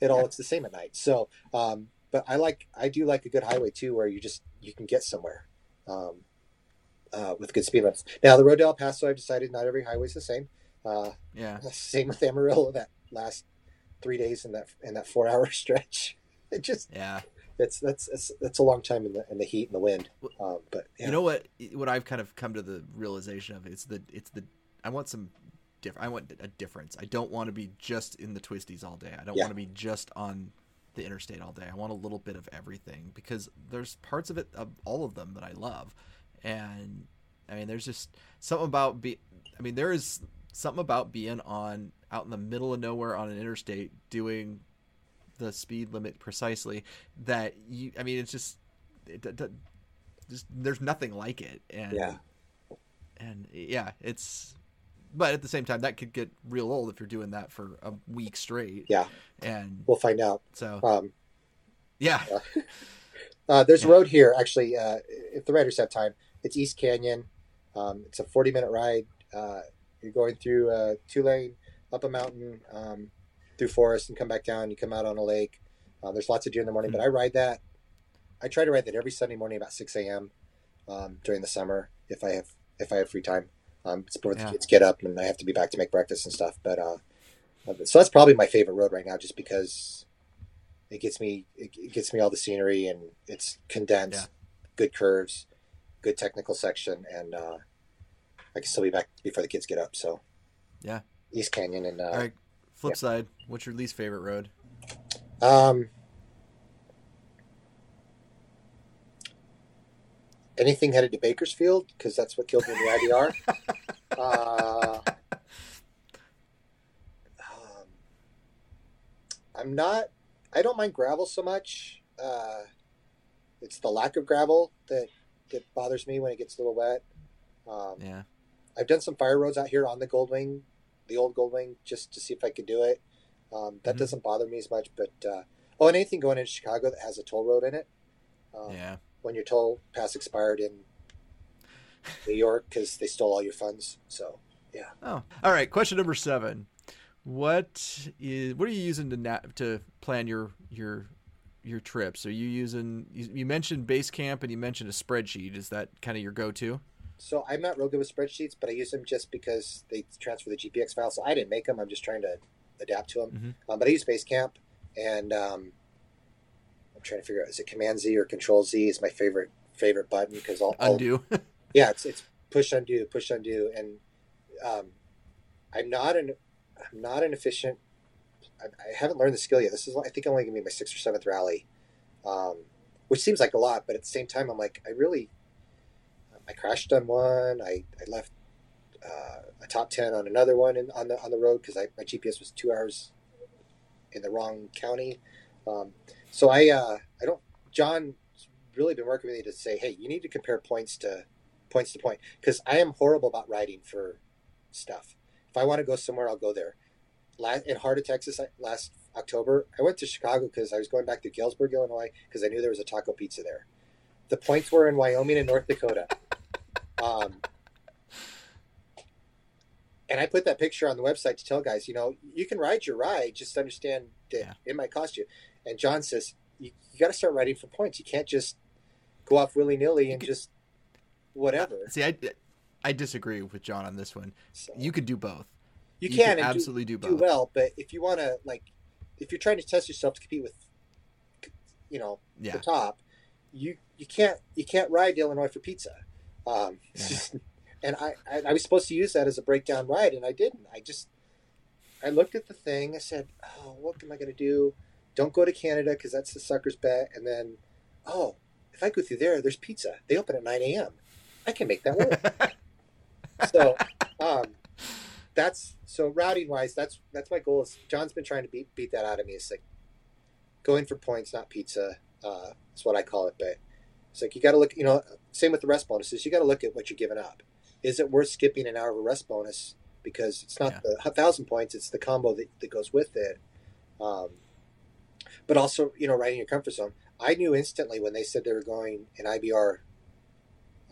it all yeah. looks the same at night. So. um But I like, I do like a good highway too, where you just, you can get somewhere um, uh, with good speed limits. Now the road to El Paso, I've decided not every highway is the same. Uh, yeah. Same with Amarillo, that last three days in that, in that four hour stretch. It just, yeah, it's, that's, it's, that's a long time in the, in the heat and the wind. Um, but yeah. You know what, what I've kind of come to the realization of, it's the, it's the, I want some different, I want a difference. I don't want to be just in the twisties all day. I don't yeah. want to be just on the interstate all day. I want a little bit of everything, because there's parts of it, of all of them, that I love. And I mean, there's just something about be. I mean, there is something about being on out in the middle of nowhere on an interstate doing the speed limit precisely that you, I mean, it's just, it, it, just there's nothing like it. And, yeah. and yeah, it's, but at the same time, that could get real old if you're doing that for a week straight. Yeah. And we'll find out. So, um, yeah. Uh, uh, there's yeah. a road here, actually, uh, if the riders have time. It's East Canyon. Um, it's a forty-minute ride. Uh, you're going through uh, two-lane, up a mountain, um, through forest, and come back down. You come out on a lake. Uh, there's lots of deer in the morning, mm-hmm. but I ride that. I try to ride that every Sunday morning about six a.m. Um, during the summer if I have if I have free time. Um, it's before the yeah. kids get up, and I have to be back to make breakfast and stuff. But uh, so that's probably my favorite road right now, just because it gets me, it gets me all the scenery, and it's condensed, yeah. good curves, good technical section, and uh, I can still be back before the kids get up. So yeah, East Canyon and uh, all right. Flip yeah. side, what's your least favorite road? Um, anything headed to Bakersfield, because that's what killed me in the I D R. uh, um, I'm not. I don't mind gravel so much. Uh, it's the lack of gravel that that bothers me when it gets a little wet. Um, yeah, I've done some fire roads out here on the Goldwing, the old Goldwing, just to see if I could do it. Um, that mm-hmm. doesn't bother me as much. But uh, oh, and anything going into Chicago that has a toll road in it. Um, yeah. When your toll pass expired in New York because they stole all your funds. So, yeah. Oh, all right. Question number seven: What is what are you using to na- to plan your your your trips? Are you using? You, you mentioned Basecamp and you mentioned a spreadsheet. Is that kind of your go-to? So I'm not real good with spreadsheets, but I use them just because they transfer the G P X file. So I didn't make them. I'm just trying to adapt to them. Mm-hmm. Um, but I use Basecamp and. Um, trying to figure out, is it Command Z or Control Z is my favorite favorite button, because I'll undo. I'll, yeah, it's it's push undo, push undo, and um, I'm not an I'm not an efficient. I, I haven't learned the skill yet. This is I think I'm only gonna be my sixth or seventh rally, um, which seems like a lot, but at the same time I'm like I really I crashed on one. I I left uh, a top ten on another one and on the on the road because I my G P S was two hours in the wrong county. Um, So I, uh, I don't. John's really been working with me to say, hey, you need to compare points to points to point, because I am horrible about riding for stuff. If I want to go somewhere, I'll go there. Last, in Heart of Texas last October, I went to Chicago because I was going back to Galesburg, Illinois, because I knew there was a taco pizza there. The points were in Wyoming and North Dakota. Um, And I put that picture on the website to tell guys, you know, you can ride your ride, just understand that yeah. it might cost you. And John says, you, you got to start riding for points. You can't just go off willy nilly and could, just whatever. See, I, I disagree with John on this one. So, you could do both. You, you can, can absolutely do, do both. Do well, but if you want to, like, if you're trying to test yourself to compete with, you know, yeah. the top, you you can't you can't ride to Illinois for pizza. Um, yeah. just, and I, I, I was supposed to use that as a breakdown ride, and I didn't. I just I looked at the thing. I said, oh, what am I going to do? Don't go to Canada because that's the sucker's bet. And then, oh, if I go through there, there's pizza. They open at nine a.m. I can make that work. So um, that's so routing wise. That's that's my goal. Is John's been trying to beat beat that out of me. It's like going for points, not pizza. Uh, that's what I call it. But it's like you got to look. You know, same with the rest bonuses. You got to look at what you're giving up. Is it worth skipping an hour of a rest bonus because it's not yeah. the one thousand points? It's the combo that, that goes with it. Um, but also, you know, right in your comfort zone. I knew instantly when they said they were going in I B R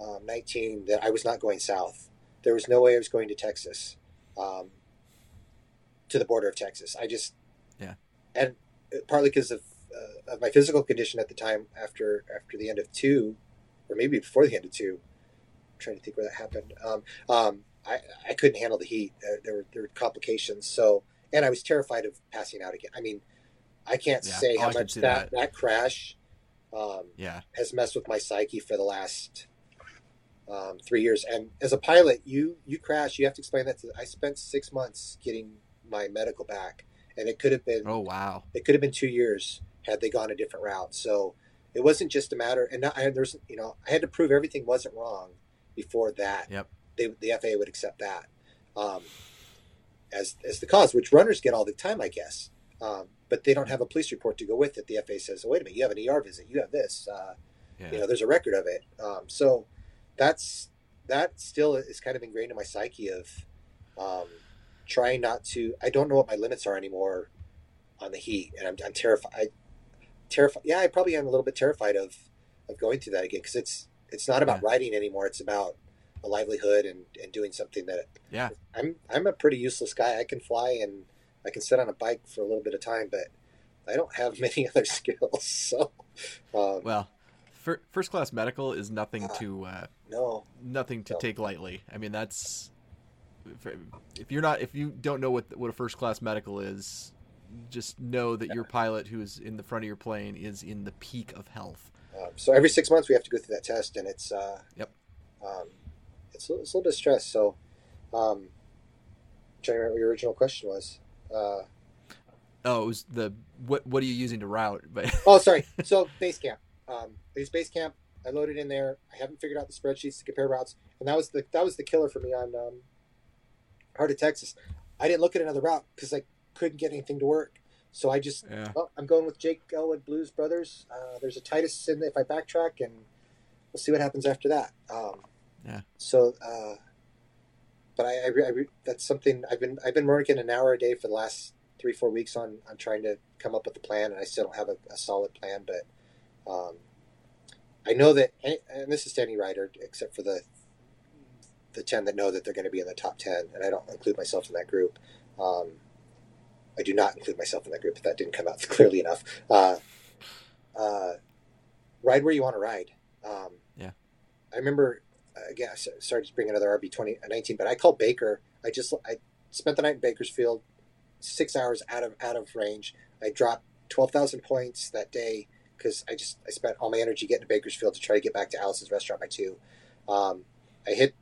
um, nineteen that I was not going south. There was no way I was going to Texas, um, to the border of Texas. I just, yeah, and partly because of, uh, of my physical condition at the time after after the end of two, or maybe before the end of two. I'm trying to think where that happened. Um, um, I I couldn't handle the heat. Uh, there were there were complications. So, and I was terrified of passing out again. I mean, I can't yeah, say how much that, that that crash, um, yeah, has messed with my psyche for the last. Um, three years. And as a pilot, you, you crash, you have to explain that to them. I spent six months getting my medical back, and it could have been, oh, wow. It could have been two years had they gone a different route. So it wasn't just a matter. And not, I had, there's, you know, I had to prove everything wasn't wrong before that. Yep. They, the F A A would accept that, um, as, as the cause, which runners get all the time, I guess. Um, but they don't have a police report to go with it. The F A A says, oh, wait a minute, you have an E R visit. You have this, uh, yeah. you know, there's a record of it. Um, so, That's that still is kind of ingrained in my psyche of um, trying not to. I don't know what my limits are anymore on the heat, and I'm, I'm terrified. Terrified. Yeah, I probably am a little bit terrified of, of going through that again because it's it's not about yeah. riding anymore. It's about a livelihood and, and doing something that. Yeah. I'm I'm a pretty useless guy. I can fly and I can sit on a bike for a little bit of time, but I don't have many other skills. So. Um, well. First class medical is nothing to uh, no nothing to no. take lightly. I mean, that's if you're not if you don't know what what a first class medical is, just know that yeah. your pilot who is in the front of your plane is in the peak of health. Um, so every six months we have to go through that test, and it's uh, yep, um, it's, it's a little bit of stress. So, um, I'm trying to remember what your original question was. Uh, oh, it was the what what are you using to route? But oh, sorry. So base camp. Um, there's base camp. I loaded in there. I haven't figured out the spreadsheets to compare routes, and that was the that was the killer for me on um, Heart of Texas. I didn't look at another route because I couldn't get anything to work. So I just, yeah. well, I'm going with Jake Elwood Blues Brothers. Uh, there's a Titus in there if I backtrack, and we'll see what happens after that. Um, yeah. So, uh, but I, I, I that's something I've been I've been working an hour a day for the last three four weeks on on trying to come up with a plan, and I still don't have a, a solid plan, but. Um, I know that, and this is to any rider except for the the ten that know that they're going to be in the top ten, and I don't include myself in that group. Um, I do not include myself in that group, if that didn't come out clearly enough. Uh, uh, ride where you want to ride. Um, yeah. I remember, again, sorry to bring another R B twenty nineteen, but I called Baker. I just I spent the night in Bakersfield, six hours out of out of range. I dropped twelve thousand points that day. Because I just I spent all my energy getting to Bakersfield to try to get back to Alice's restaurant by two. Um, I hit,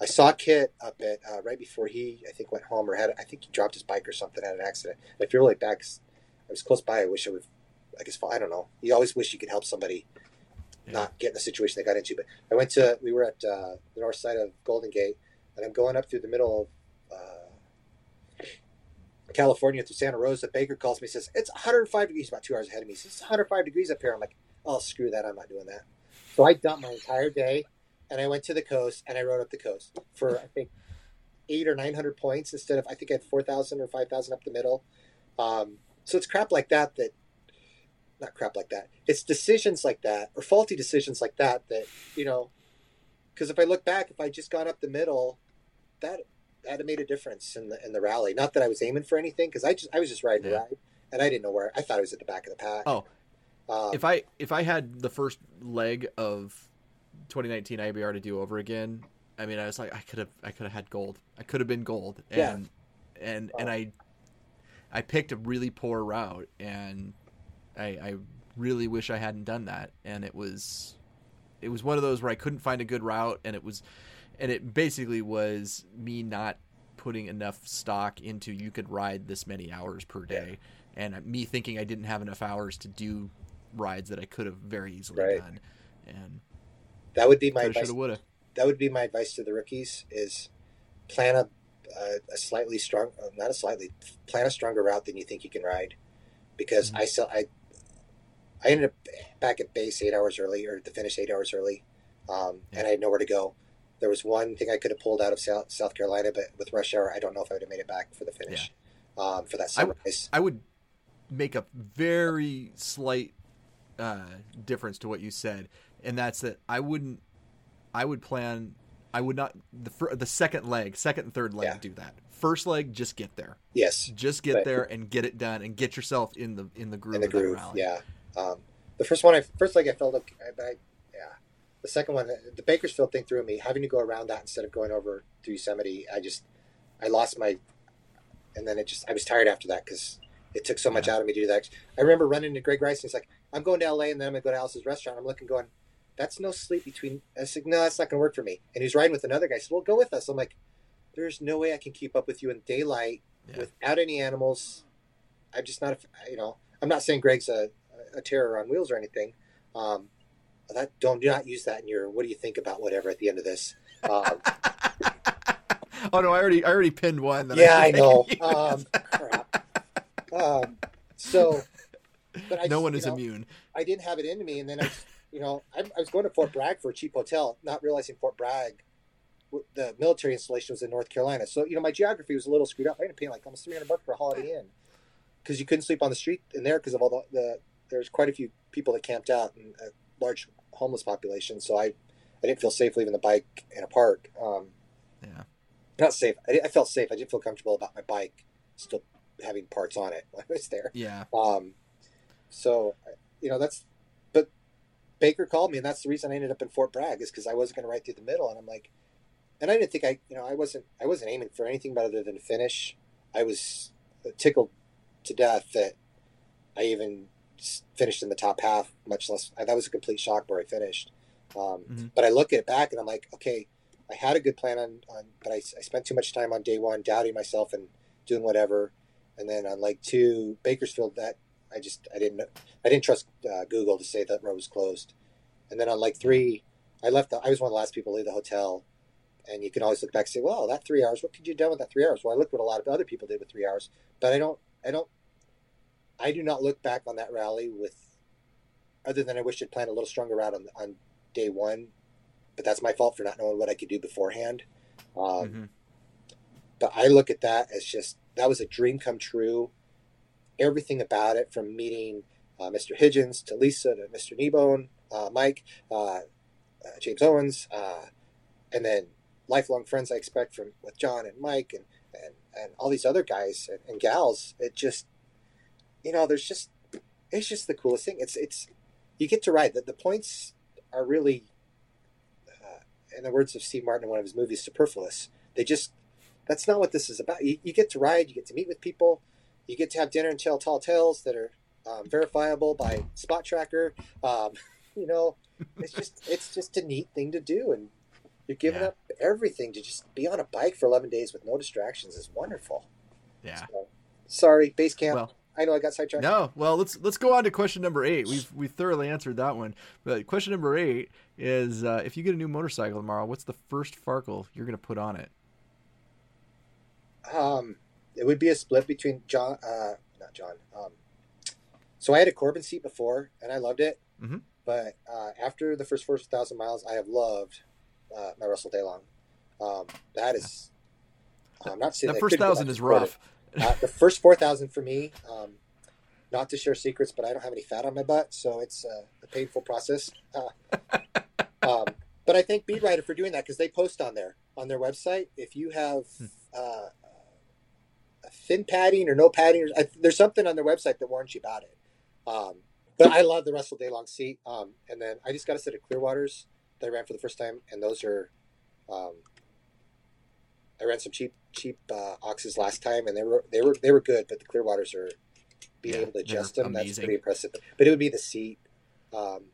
I saw Kit up at uh, right before he I think went home or had I think he dropped his bike or something at an accident. And I feel like back I was close by. I wish I would I guess I don't know. You always wish you could help somebody yeah. not get in the situation they got into. But I went to we were at uh, the north side of Golden Gate, and I'm going up through the middle of uh, California through Santa Rosa. Baker calls me, says it's one hundred five degrees. About two hours ahead of me. He says it's one hundred five degrees up here. I'm like, oh, screw that. I'm not doing that. So I dumped my entire day, and I went to the coast, and I rode up the coast for I think eight or nine hundred points instead of I think I had four thousand or five thousand up the middle. Um, so it's crap like that that not crap like that. It's decisions like that or faulty decisions like that that you know. Because if I look back, if I just got up the middle, that that made a difference in the in the rally. Not that I was aiming for anything, because I just I was just riding yeah. a ride, and I didn't know where. I thought I was at the back of the pack. Oh, um, if I if I had the first leg of twenty nineteen I B R to do over again, I mean, I was like, I could have I could have had gold. I could have been gold. And yeah. and um, and I I picked a really poor route, and I I really wish I hadn't done that. And it was it was one of those where I couldn't find a good route, and it was. And it basically was me not putting enough stock into you could ride this many hours per day, yeah. and me thinking I didn't have enough hours to do rides that I could have very easily right. done. And that would be my advice. Shoulda, woulda. That would be my advice to the rookies: is plan a, a, a slightly strong, not a slightly, plan a stronger route than you think you can ride. Because mm-hmm. I still I I ended up back at base eight hours early, or the finish eight hours early, um, yeah. and I had nowhere to go. There was one thing I could have pulled out of South, South Carolina, but with rush hour, I don't know if I would have made it back for the finish, yeah. um, for that sunrise. I, w- I would make a very slight uh, difference to what you said, and that's that I wouldn't. I would plan. I would not the fir- the second leg, second and third leg, yeah. do that. First leg, just get there. Yes, just get right. there and get it done, and get yourself in the in the groove. In the of groove, that rally. yeah. Um, the first one, I first leg, I felt like, but I, yeah. The second one, the Bakersfield thing threw me. Having to go around that instead of going over to Yosemite, I just, I lost my, and then it just, I was tired after that because it took so much yeah. out of me to do that. I remember running to Greg Rice, and he's like, I'm going to L A, and then I'm going to go to Alice's restaurant. I'm looking, going, that's no sleep between, I said, no, that's not going to work for me. And he's riding with another guy. I said, well, go with us. I'm like, there's no way I can keep up with you in daylight yeah. without any animals. I'm just not, you know, I'm not saying Greg's a, a terror on wheels or anything. Um, That don't do not use that in your what do you think about whatever at the end of this. Um, oh no, I already I already pinned one. That yeah, I, I know. Um, crap. Um, so, but I no just, one is you know, immune. I didn't have it into me, and then I, just, you know, I, I was going to Fort Bragg for a cheap hotel, not realizing Fort Bragg, the military installation was in North Carolina. So you know, my geography was a little screwed up. I had to pay like almost three hundred bucks for a Holiday Inn because you couldn't sleep on the street in there because of all the, the there's quite a few people that camped out and a large homeless population, so I, I didn't feel safe leaving the bike in a park. Um, yeah, not safe. I, I felt safe. I didn't feel comfortable about my bike still having parts on it when I was there. Yeah. Um, so you know that's, but Baker called me, and that's the reason I ended up in Fort Bragg is because I wasn't going to ride through the middle, and I'm like, and I didn't think I, you know, I wasn't, I wasn't aiming for anything other than finish. I was tickled to death that I even finished in the top half, much less that was a complete shock where I finished. Um, mm-hmm. But I look at it back and I'm like, okay, I had a good plan on, on but I, I spent too much time on day one, doubting myself and doing whatever. And then on like two Bakersfield that I just, I didn't, I didn't trust uh, Google to say that road was closed. And then on like three, I left the, I was one of the last people to leave the hotel, and you can always look back and say, well, that three hours, what could you have done with that three hours? Well, I looked what a lot of other people did with three hours, but I don't, I don't, I do not look back on that rally with, other than I wish I'd planned a little stronger route on, on day one, but that's my fault for not knowing what I could do beforehand. Um, mm-hmm. But I look at that as just, that was a dream come true. Everything about it, from meeting uh, Mister Higgins to Lisa to Mister Kneebone, uh, Mike, uh, uh, James Owens, uh, and then lifelong friends I expect from with John and Mike and, and, and all these other guys and, and gals. It just, you know, there's just, it's just the coolest thing. It's, it's, you get to ride. The, the points are really, uh, in the words of Steve Martin in one of his movies, superfluous. They just, that's not what this is about. You, you get to ride, you get to meet with people, you get to have dinner and tell tall tales that are um, verifiable by Spot Tracker. Um, you know, it's just, it's just a neat thing to do. And you're giving yeah. up everything to just be on a bike for eleven days with no distractions is wonderful. Yeah. So, sorry, base camp. Well, I know I got sidetracked. No, well, let's let's go on to question number eight. We've we thoroughly answered that one. But question number eight is: uh, if you get a new motorcycle tomorrow, what's the first farkle you're going to put on it? Um, it would be a split between John, uh, not John. Um, so I had a Corbin seat before, and I loved it. Mm-hmm. But uh, after the first four thousand miles, I have loved uh, my Russell Daylong. Um, that is, I'm not saying that first thousand is rough. Uh, the first four thousand for me, um, not to share secrets, but I don't have any fat on my butt, so it's uh, a painful process. Uh, um, but I thank Beat Rider for doing that because they post on there, on their website. If you have uh, thin padding or no padding. I, there's something on their website that warns you about it. Um, but I love the Russell Daylong seat. Um, and then I just got a set of Clearwaters that I ran for the first time. And those are, um, I ran some cheap, cheap, uh, Oxys last time and they were, they were, they were good, but the Clearwaters are being yeah, able to adjust them. Amazing. That's pretty impressive, but it would be the seat, um,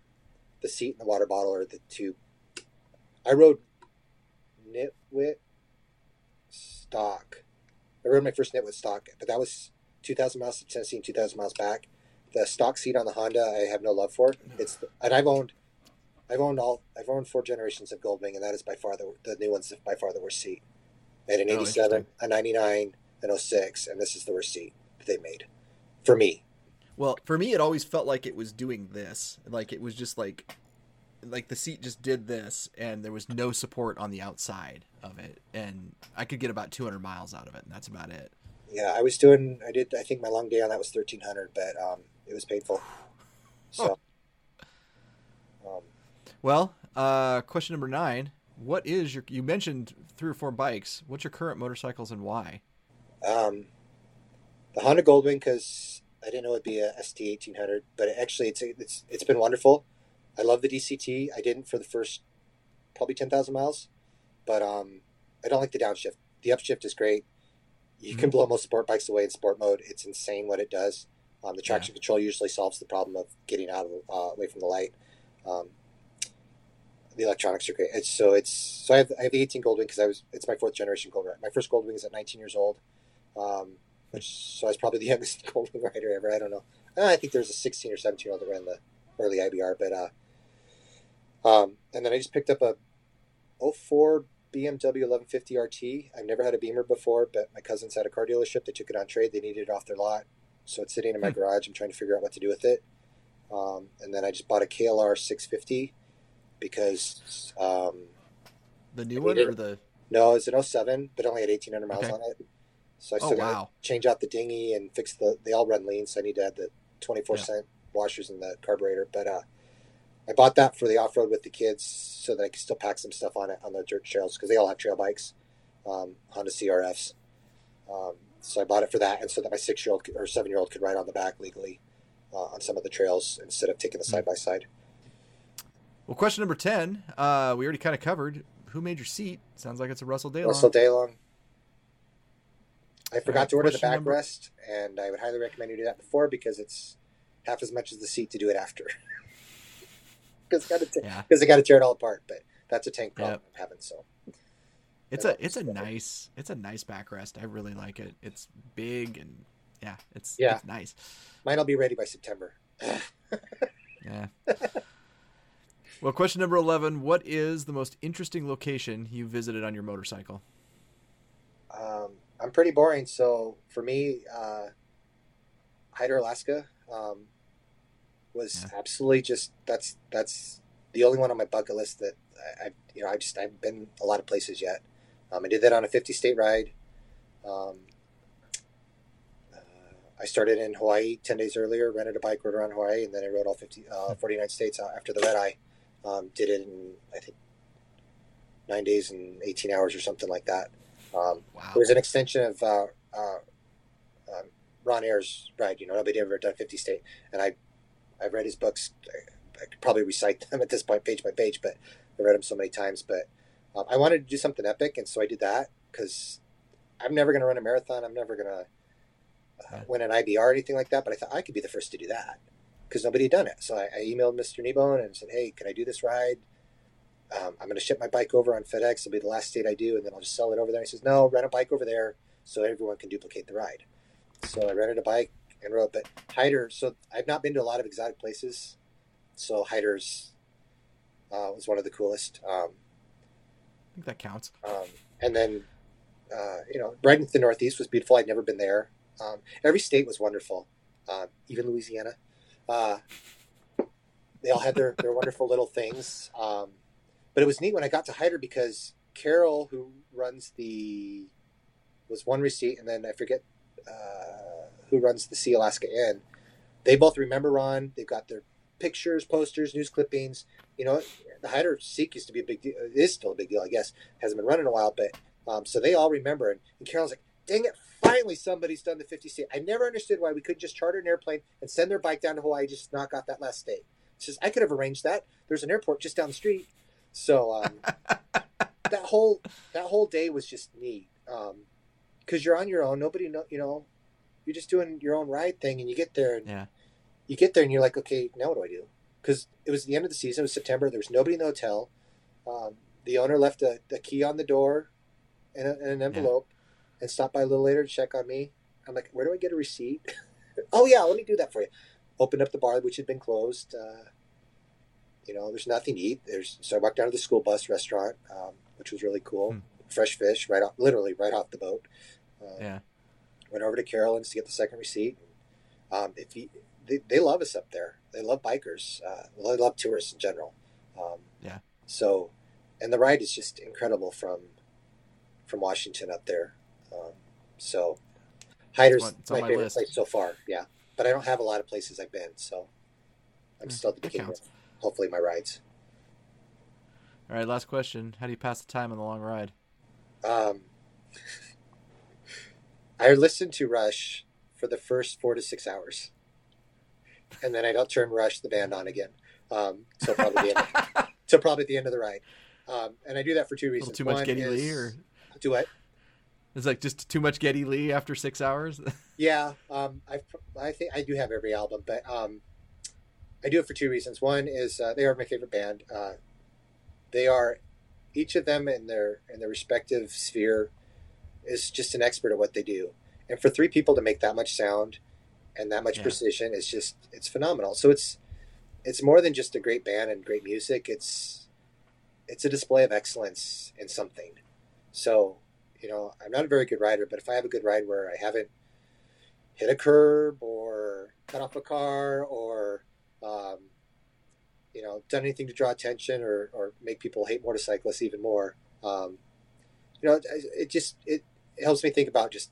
the seat and the water bottle are the two. I rode Nitwit stock. I rode my first Nitwit stock, but that was two thousand miles to Tennessee and two thousand miles back. The stock seat on the Honda, I have no love for. It's and I've owned, I've owned all, I've owned four generations of Goldwing, and that is by far the the new one's by far the worst seat. They had an oh, eighty-seven, a ninety-nine, an oh six, and this is the worst seat that they made for me. Well, for me, it always felt like it was doing this, like it was just like. Like the seat just did this and there was no support on the outside of it. And I could get about two hundred miles out of it. And that's about it. Yeah. I was doing, I did, I think my long day on that was thirteen hundred, but, um, it was painful. So, oh. um, well, uh, question number nine, what is your, you mentioned three or four bikes. What's your current motorcycles and why? Um, the Honda Goldwing, cause I didn't know it'd be a S T eighteen hundred, but actually it's, it's, it's been wonderful. I love the D C T. I didn't for the first probably ten thousand miles, but um, I don't like the downshift. The upshift is great. You mm-hmm. can blow most sport bikes away in sport mode. It's insane what it does. Um, the traction yeah. control usually solves the problem of getting out of uh, away from the light. Um, the electronics are great. It's, so it's so I have I have the eighteen Goldwing because I was it's my fourth generation Goldwing. My first Goldwing is at nineteen years old, um, which so I was probably the youngest Goldwing rider ever. I don't know. I think there's a sixteen or seventeen year old that ran the early I B R, but. Uh, Um, and then I just picked up a oh four B M W eleven fifty R T. I've never had a Beamer before, but my cousins had a car dealership. They took it on trade. They needed it off their lot. So it's sitting in my garage. I'm trying to figure out what to do with it. Um, and then I just bought a K L R six fifty because, um, the new one or the, no, it's an oh seven, but only had eighteen hundred miles okay. on it. So I still oh, got wow. to change out the dinghy and fix the, they all run lean. So I need to add the twenty-four yeah. cent washers in the carburetor. But, uh, I bought that for the off-road with the kids so that I could still pack some stuff on it on the dirt trails because they all have trail bikes, um, Honda C R Fs. Um, so I bought it for that and so that my six-year-old or seven-year-old could ride on the back legally uh, on some of the trails instead of taking the side-by-side. Well, question number ten, uh, we already kind of covered. Who made your seat? Sounds like it's a Russell Daylong. Russell Daylong. I forgot right, to order the backrest, number... and I would highly recommend you do that before because it's half as much as the seat to do it after. Because t- yeah. I got to tear it all apart, but that's a tank problem yep. I'm having. So it's a it's a nice it's a nice backrest. I really like it. It's big and yeah, it's yeah. it's nice. Mine'll be ready by September. yeah. Well, question number eleven: what is the most interesting location you visited on your motorcycle? Um, I'm pretty boring, so for me, uh, Hyder, Alaska. Um, was yeah. absolutely just that's that's the only one on my bucket list that I, I you know I just I've been a lot of places yet. Um, I did that on a fifty state ride. Um, uh, I started in Hawaii ten days earlier, rented a bike, rode around Hawaii, and then I rode all fifty, uh, forty-nine states after the red eye. Um, did it in I think nine days and eighteen hours or something like that. Um, wow. It was an extension of uh, uh, uh, Ron Ayers' ride. You know, nobody ever done fifty state, and I. I've read his books. I could probably recite them at this point, page by page, but I read them so many times. But um, I wanted to do something epic, and so I did that because I'm never going to run a marathon. I'm never going to uh, win an I B R or anything like that. But I thought I could be the first to do that because nobody had done it. So I, I emailed Mister Kneebone and said, "Hey, can I do this ride? Um, I'm going to ship my bike over on FedEx. It'll be the last state I do, and then I'll just sell it over there." And he says, "No, rent a bike over there so everyone can duplicate the ride." So I rented a bike. And wrote, but Hyder. So I've not been to a lot of exotic places. So Hyder's uh, was one of the coolest. Um, I think that counts. Um, and then, uh, you know, riding into the Northeast was beautiful. I'd never been there. Um, every state was wonderful, uh, even Louisiana. Uh, they all had their, their wonderful little things. Um, but it was neat when I got to Hyder because Carol, who runs the, was one receipt, and then I forget. Uh, who runs the Sea Alaska Inn. They both remember Ron. They've got their pictures, posters, news clippings. You know, the Hyder Seek used to be a big deal. It is still a big deal, I guess. Hasn't been running in a while, but Um, so they all remember. And, and Carol's like, dang it, finally somebody's done the fifty state. I never understood why we couldn't just charter an airplane and send their bike down to Hawaii, just knock out that last state. She says, I could have arranged that. There's an airport just down the street. So um, that whole that whole day was just neat. Um, because you're on your own. Nobody, know, you know, you're just doing your own ride thing. And you get there and yeah. you get there and you're like, okay, now what do I do? Because it was the end of the season. It was September. There was nobody in the hotel. Um, the owner left a, a key on the door and, a, and an envelope yeah. and stopped by a little later to check on me. I'm like, where do I get a receipt? Oh, yeah, let me do that for you. Opened up the bar, which had been closed. Uh, you know, there's nothing to eat. There's, so I walked down to the school bus restaurant, um, which was really cool. Mm. Fresh fish, right off, literally right off the boat. Uh, yeah. Went over to Carolyn's to get the second receipt. Um, if you, they, they love us up there. They love bikers. Uh, well, they love tourists in general. Um, yeah. So, and the ride is just incredible from from Washington up there. Um, so, Hyder's my, my favorite list. place so far. Yeah. But I don't have a lot of places I've been, so I'm still at the beginning of, hopefully, my rides. All right, last question. How do you pass the time on the long ride? Um, I listen to Rush for the first four to six hours, and then I don't turn Rush the band on again. Um, so probably the end of, so probably at the end of the ride. Um, and I do that for two reasons. Too much One Geddy is, Lee, or do what? It's like just too much Geddy Lee after six hours. Yeah, um, I I think I do have every album, but um, I do it for two reasons. One is uh, they are my favorite band. Uh, they are, each of them in their in their respective sphere, is just an expert at what they do. And for three people to make that much sound and that much yeah. precision is just it's phenomenal. So it's it's more than just a great band and great music. It's it's a display of excellence in something. So. You know, I'm not a very good rider, but if I have a good ride where I haven't hit a curb or cut off a car or, um, you know, done anything to draw attention or, or make people hate motorcyclists even more, um, you know, it, it just, it, it helps me think about just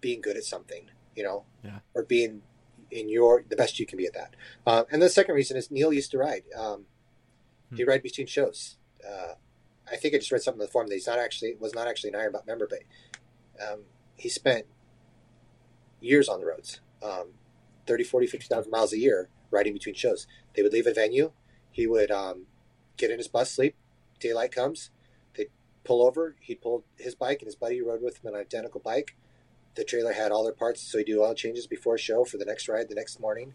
being good at something, you know, yeah. or being in your, the best you can be at that. Um, and the second reason is Neil used to ride. Um, hmm. He ride between shows. Uh, I think I just read something in the forum that he's not actually was not actually an Iron Butt member, but um, he spent years on the roads, um, thirty, forty, fifty thousand miles a year riding between shows. They would leave a venue. He would um, get in his bus, sleep. Daylight comes. They'd pull over. He'd pull his bike, and his buddy rode with him on an identical bike. The trailer had all their parts, so he'd do all changes before a show for the next ride the next morning.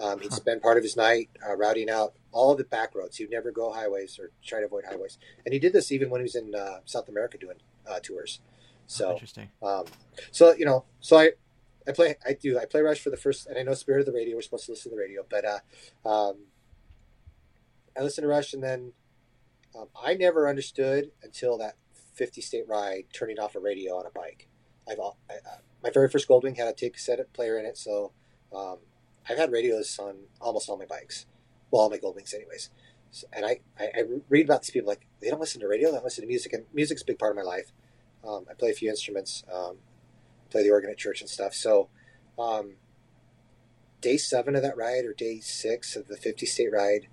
Um, he'd huh. spend part of his night uh, routing out all of the back roads. He'd never go highways or try to avoid highways. And he did this even when he was in uh, South America doing uh, tours. So oh, interesting. Um, so, you know, so I, I play, I do, I play Rush for the first, and I know Spirit of the Radio, we're supposed to listen to the radio, but uh, um, I listen to Rush. And then um, I never understood until that fifty state ride, turning off a radio on a bike. I've, I, uh, my very first Goldwing had a tape cassette player in it. So, um, I've had radios on almost all my bikes. Well, all my Goldwings anyways. So, and I, I, I read about these people like, they don't listen to radio, they don't listen to music. And music's a big part of my life. Um, I play a few instruments, um, play the organ at church and stuff. So um, day seven of that ride or day six of the fifty-state ride,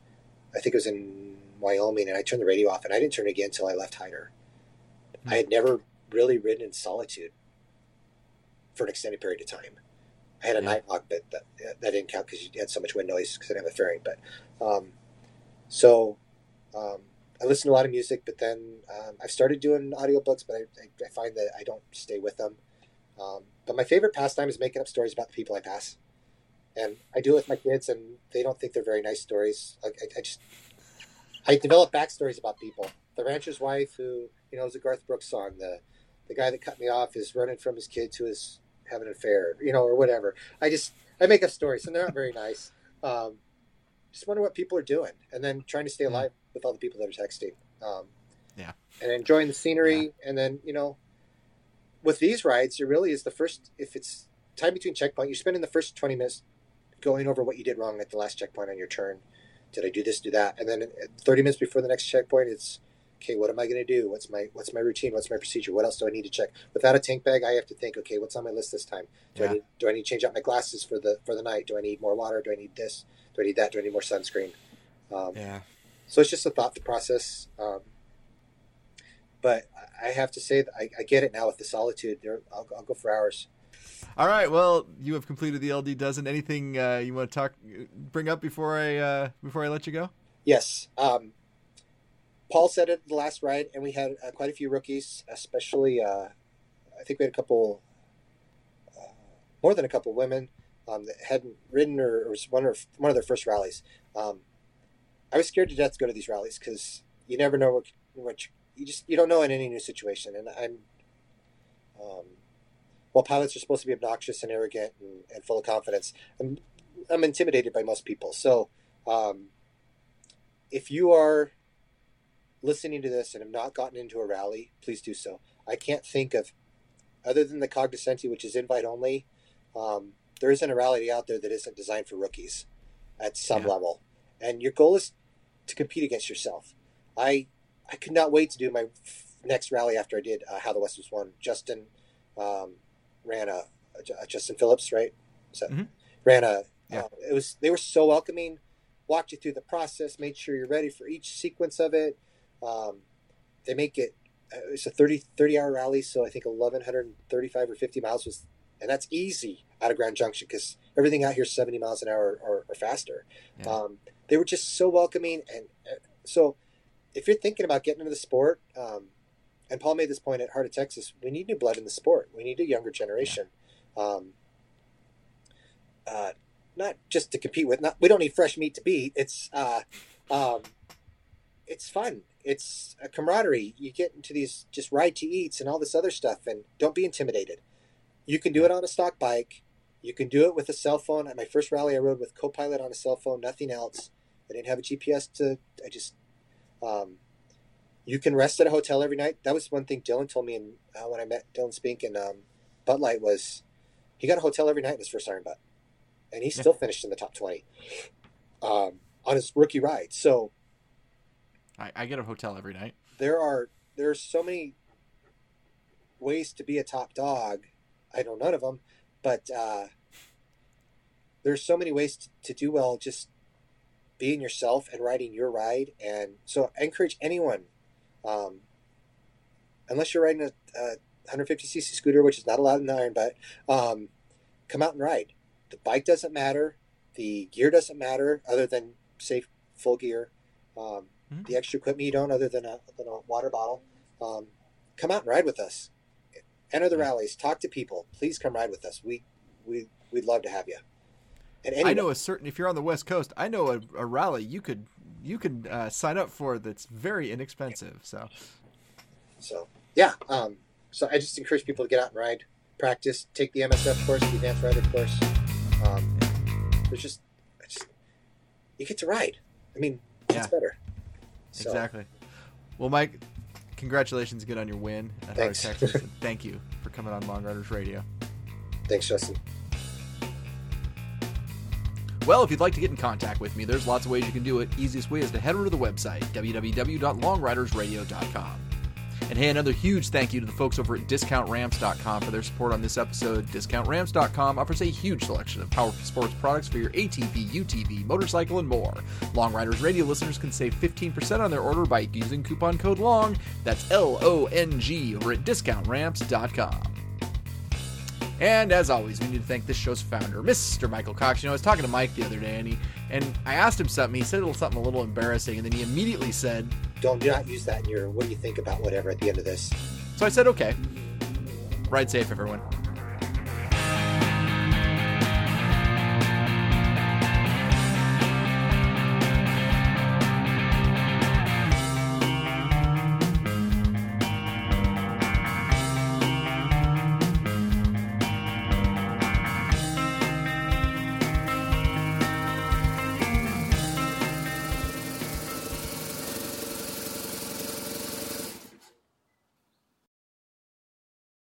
I think it was in Wyoming, and I turned the radio off. And I didn't turn it again until I left Hyder. Mm-hmm. I had never really ridden in solitude for an extended period of time. I had a yeah. Nighthawk, but that, that didn't count because you had so much wind noise because I didn't have a fairing. But um, so um, I listen to a lot of music, but then um, I've started doing audiobooks, but I, I, I find that I don't stay with them. Um, but my favorite pastime is making up stories about the people I pass. And I do it with my kids, and they don't think they're very nice stories. I, I, I just I develop backstories about people. The rancher's wife, who, you know, is a Garth Brooks song. The the guy that cut me off is running from his kids who is having an affair, you know, or whatever. I just, I make up stories, and they're not very nice. Um, just wonder what people are doing, and then trying to stay alive yeah. with all the people that are texting. Um, yeah. And enjoying the scenery. Yeah. And then, you know, with these rides, it really is the first, if it's time between checkpoint, you're spending the first twenty minutes going over what you did wrong at the last checkpoint on your turn. Did I do this, do that? And then thirty minutes before the next checkpoint, it's, okay, what am I going to do? What's my what's my routine? What's my procedure? What else do I need to check? Without a tank bag, I have to think, okay, what's on my list this time? Do yeah. I need, do I need to change out my glasses for the for the night? Do I need more water? Do I need this? Do I need that? Do I need more sunscreen? Um, yeah. So it's just a thought, the process. Um, but I have to say that I, I get it now with the solitude. There, I'll, I'll go for hours. All right. Well, you have completed the L D dozen. Anything uh, you want to talk, bring up before I uh, before I let you go? Yes. Um, Paul said it the last ride, and we had uh, quite a few rookies, especially uh, I think we had a couple, uh, more than a couple women um, that hadn't ridden or, or was one of one of their first rallies. Um, I was scared to death to go to these rallies because you never know what what you, you just you don't know in any new situation, and I'm. Um, While pilots are supposed to be obnoxious and arrogant and, and full of confidence, I'm, I'm intimidated by most people. So um, if you are listening to this and have not gotten into a rally, please do so. I can't think of, other than the Cognoscenti, which is invite only, um, there isn't a rally out there that isn't designed for rookies at some yeah. level. And your goal is to compete against yourself. I I could not wait to do my f- next rally after I did uh, How the West Was Won. Justin... Um, ran a, a Justin Phillips, right? So mm-hmm. ran a, yeah. uh, it was, they were so welcoming, walked you through the process, made sure you're ready for each sequence of it. Um, they make it, it's a thirty, thirty hour rally. So I think eleven thirty-five or fifty miles was, and that's easy out of Grand Junction because everything out here is seventy miles an hour or, or faster. Yeah. Um, they were just so welcoming. And uh, so if you're thinking about getting into the sport, um, and Paul made this point at Heart of Texas, we need new blood in the sport. We need a younger generation. Yeah. Um, uh, not just to compete with, not, we don't need fresh meat to beat. It's, uh, um, it's fun. It's a camaraderie. You get into these just ride to eats and all this other stuff, and don't be intimidated. You can do it on a stock bike. You can do it with a cell phone. At my first rally, I rode with co-pilot on a cell phone, nothing else. I didn't have a G P S to, I just, um, you can rest at a hotel every night. That was one thing Dylan told me in, uh, when I met Dylan Spink and um, Butt Light was he got a hotel every night in his first Iron Butt. And he still yeah. finished in the top twenty um, on his rookie ride. So I, I get a hotel every night. There are there are so many ways to be a top dog. I know none of them. But uh, there's so many ways to, to do well just being yourself and riding your ride. And so I encourage anyone. Um, unless you're riding a, a one fifty c c scooter, which is not allowed in the Iron Butt, um, come out and ride. The bike doesn't matter. The gear doesn't matter other than, say, full gear. Um, mm-hmm. The extra equipment you don't other than a, than a water bottle. Um, come out and ride with us. Enter the rallies. Talk to people. Please come ride with us. We, we, we'd love to have you. And anyway, I know a certain, if you're on the West Coast, I know a, a rally you could you could uh, sign up for that's very inexpensive. So, so yeah. Um, so I just encourage people to get out and ride, practice, take the M S F course, the Advanced Rider course. Um, there's just, just, you get to ride. I mean, it's yeah. better. So. Exactly. Well, Mike, congratulations again on your win at Heart of Texas. And thank you for coming on Long Riders Radio. Thanks, Justin. Well, if you'd like to get in contact with me, there's lots of ways you can do it. Easiest way is to head over to the website, w w w dot long riders radio dot com. And hey, another huge thank you to the folks over at discount ramps dot com for their support on this episode. discount ramps dot com offers a huge selection of powerful sports products for your A T V, U T V, motorcycle, and more. Long Riders Radio listeners can save fifteen percent on their order by using coupon code LONG. That's L O N G over at discount ramps dot com. And as always, we need to thank this show's founder, Mister Michael Cox. You know, I was talking to Mike the other day, and he and I asked him something. He said a little, something a little embarrassing, and then he immediately said, "Don't do not use that in your what do you think about whatever at the end of this." So I said, "Okay, ride safe, everyone."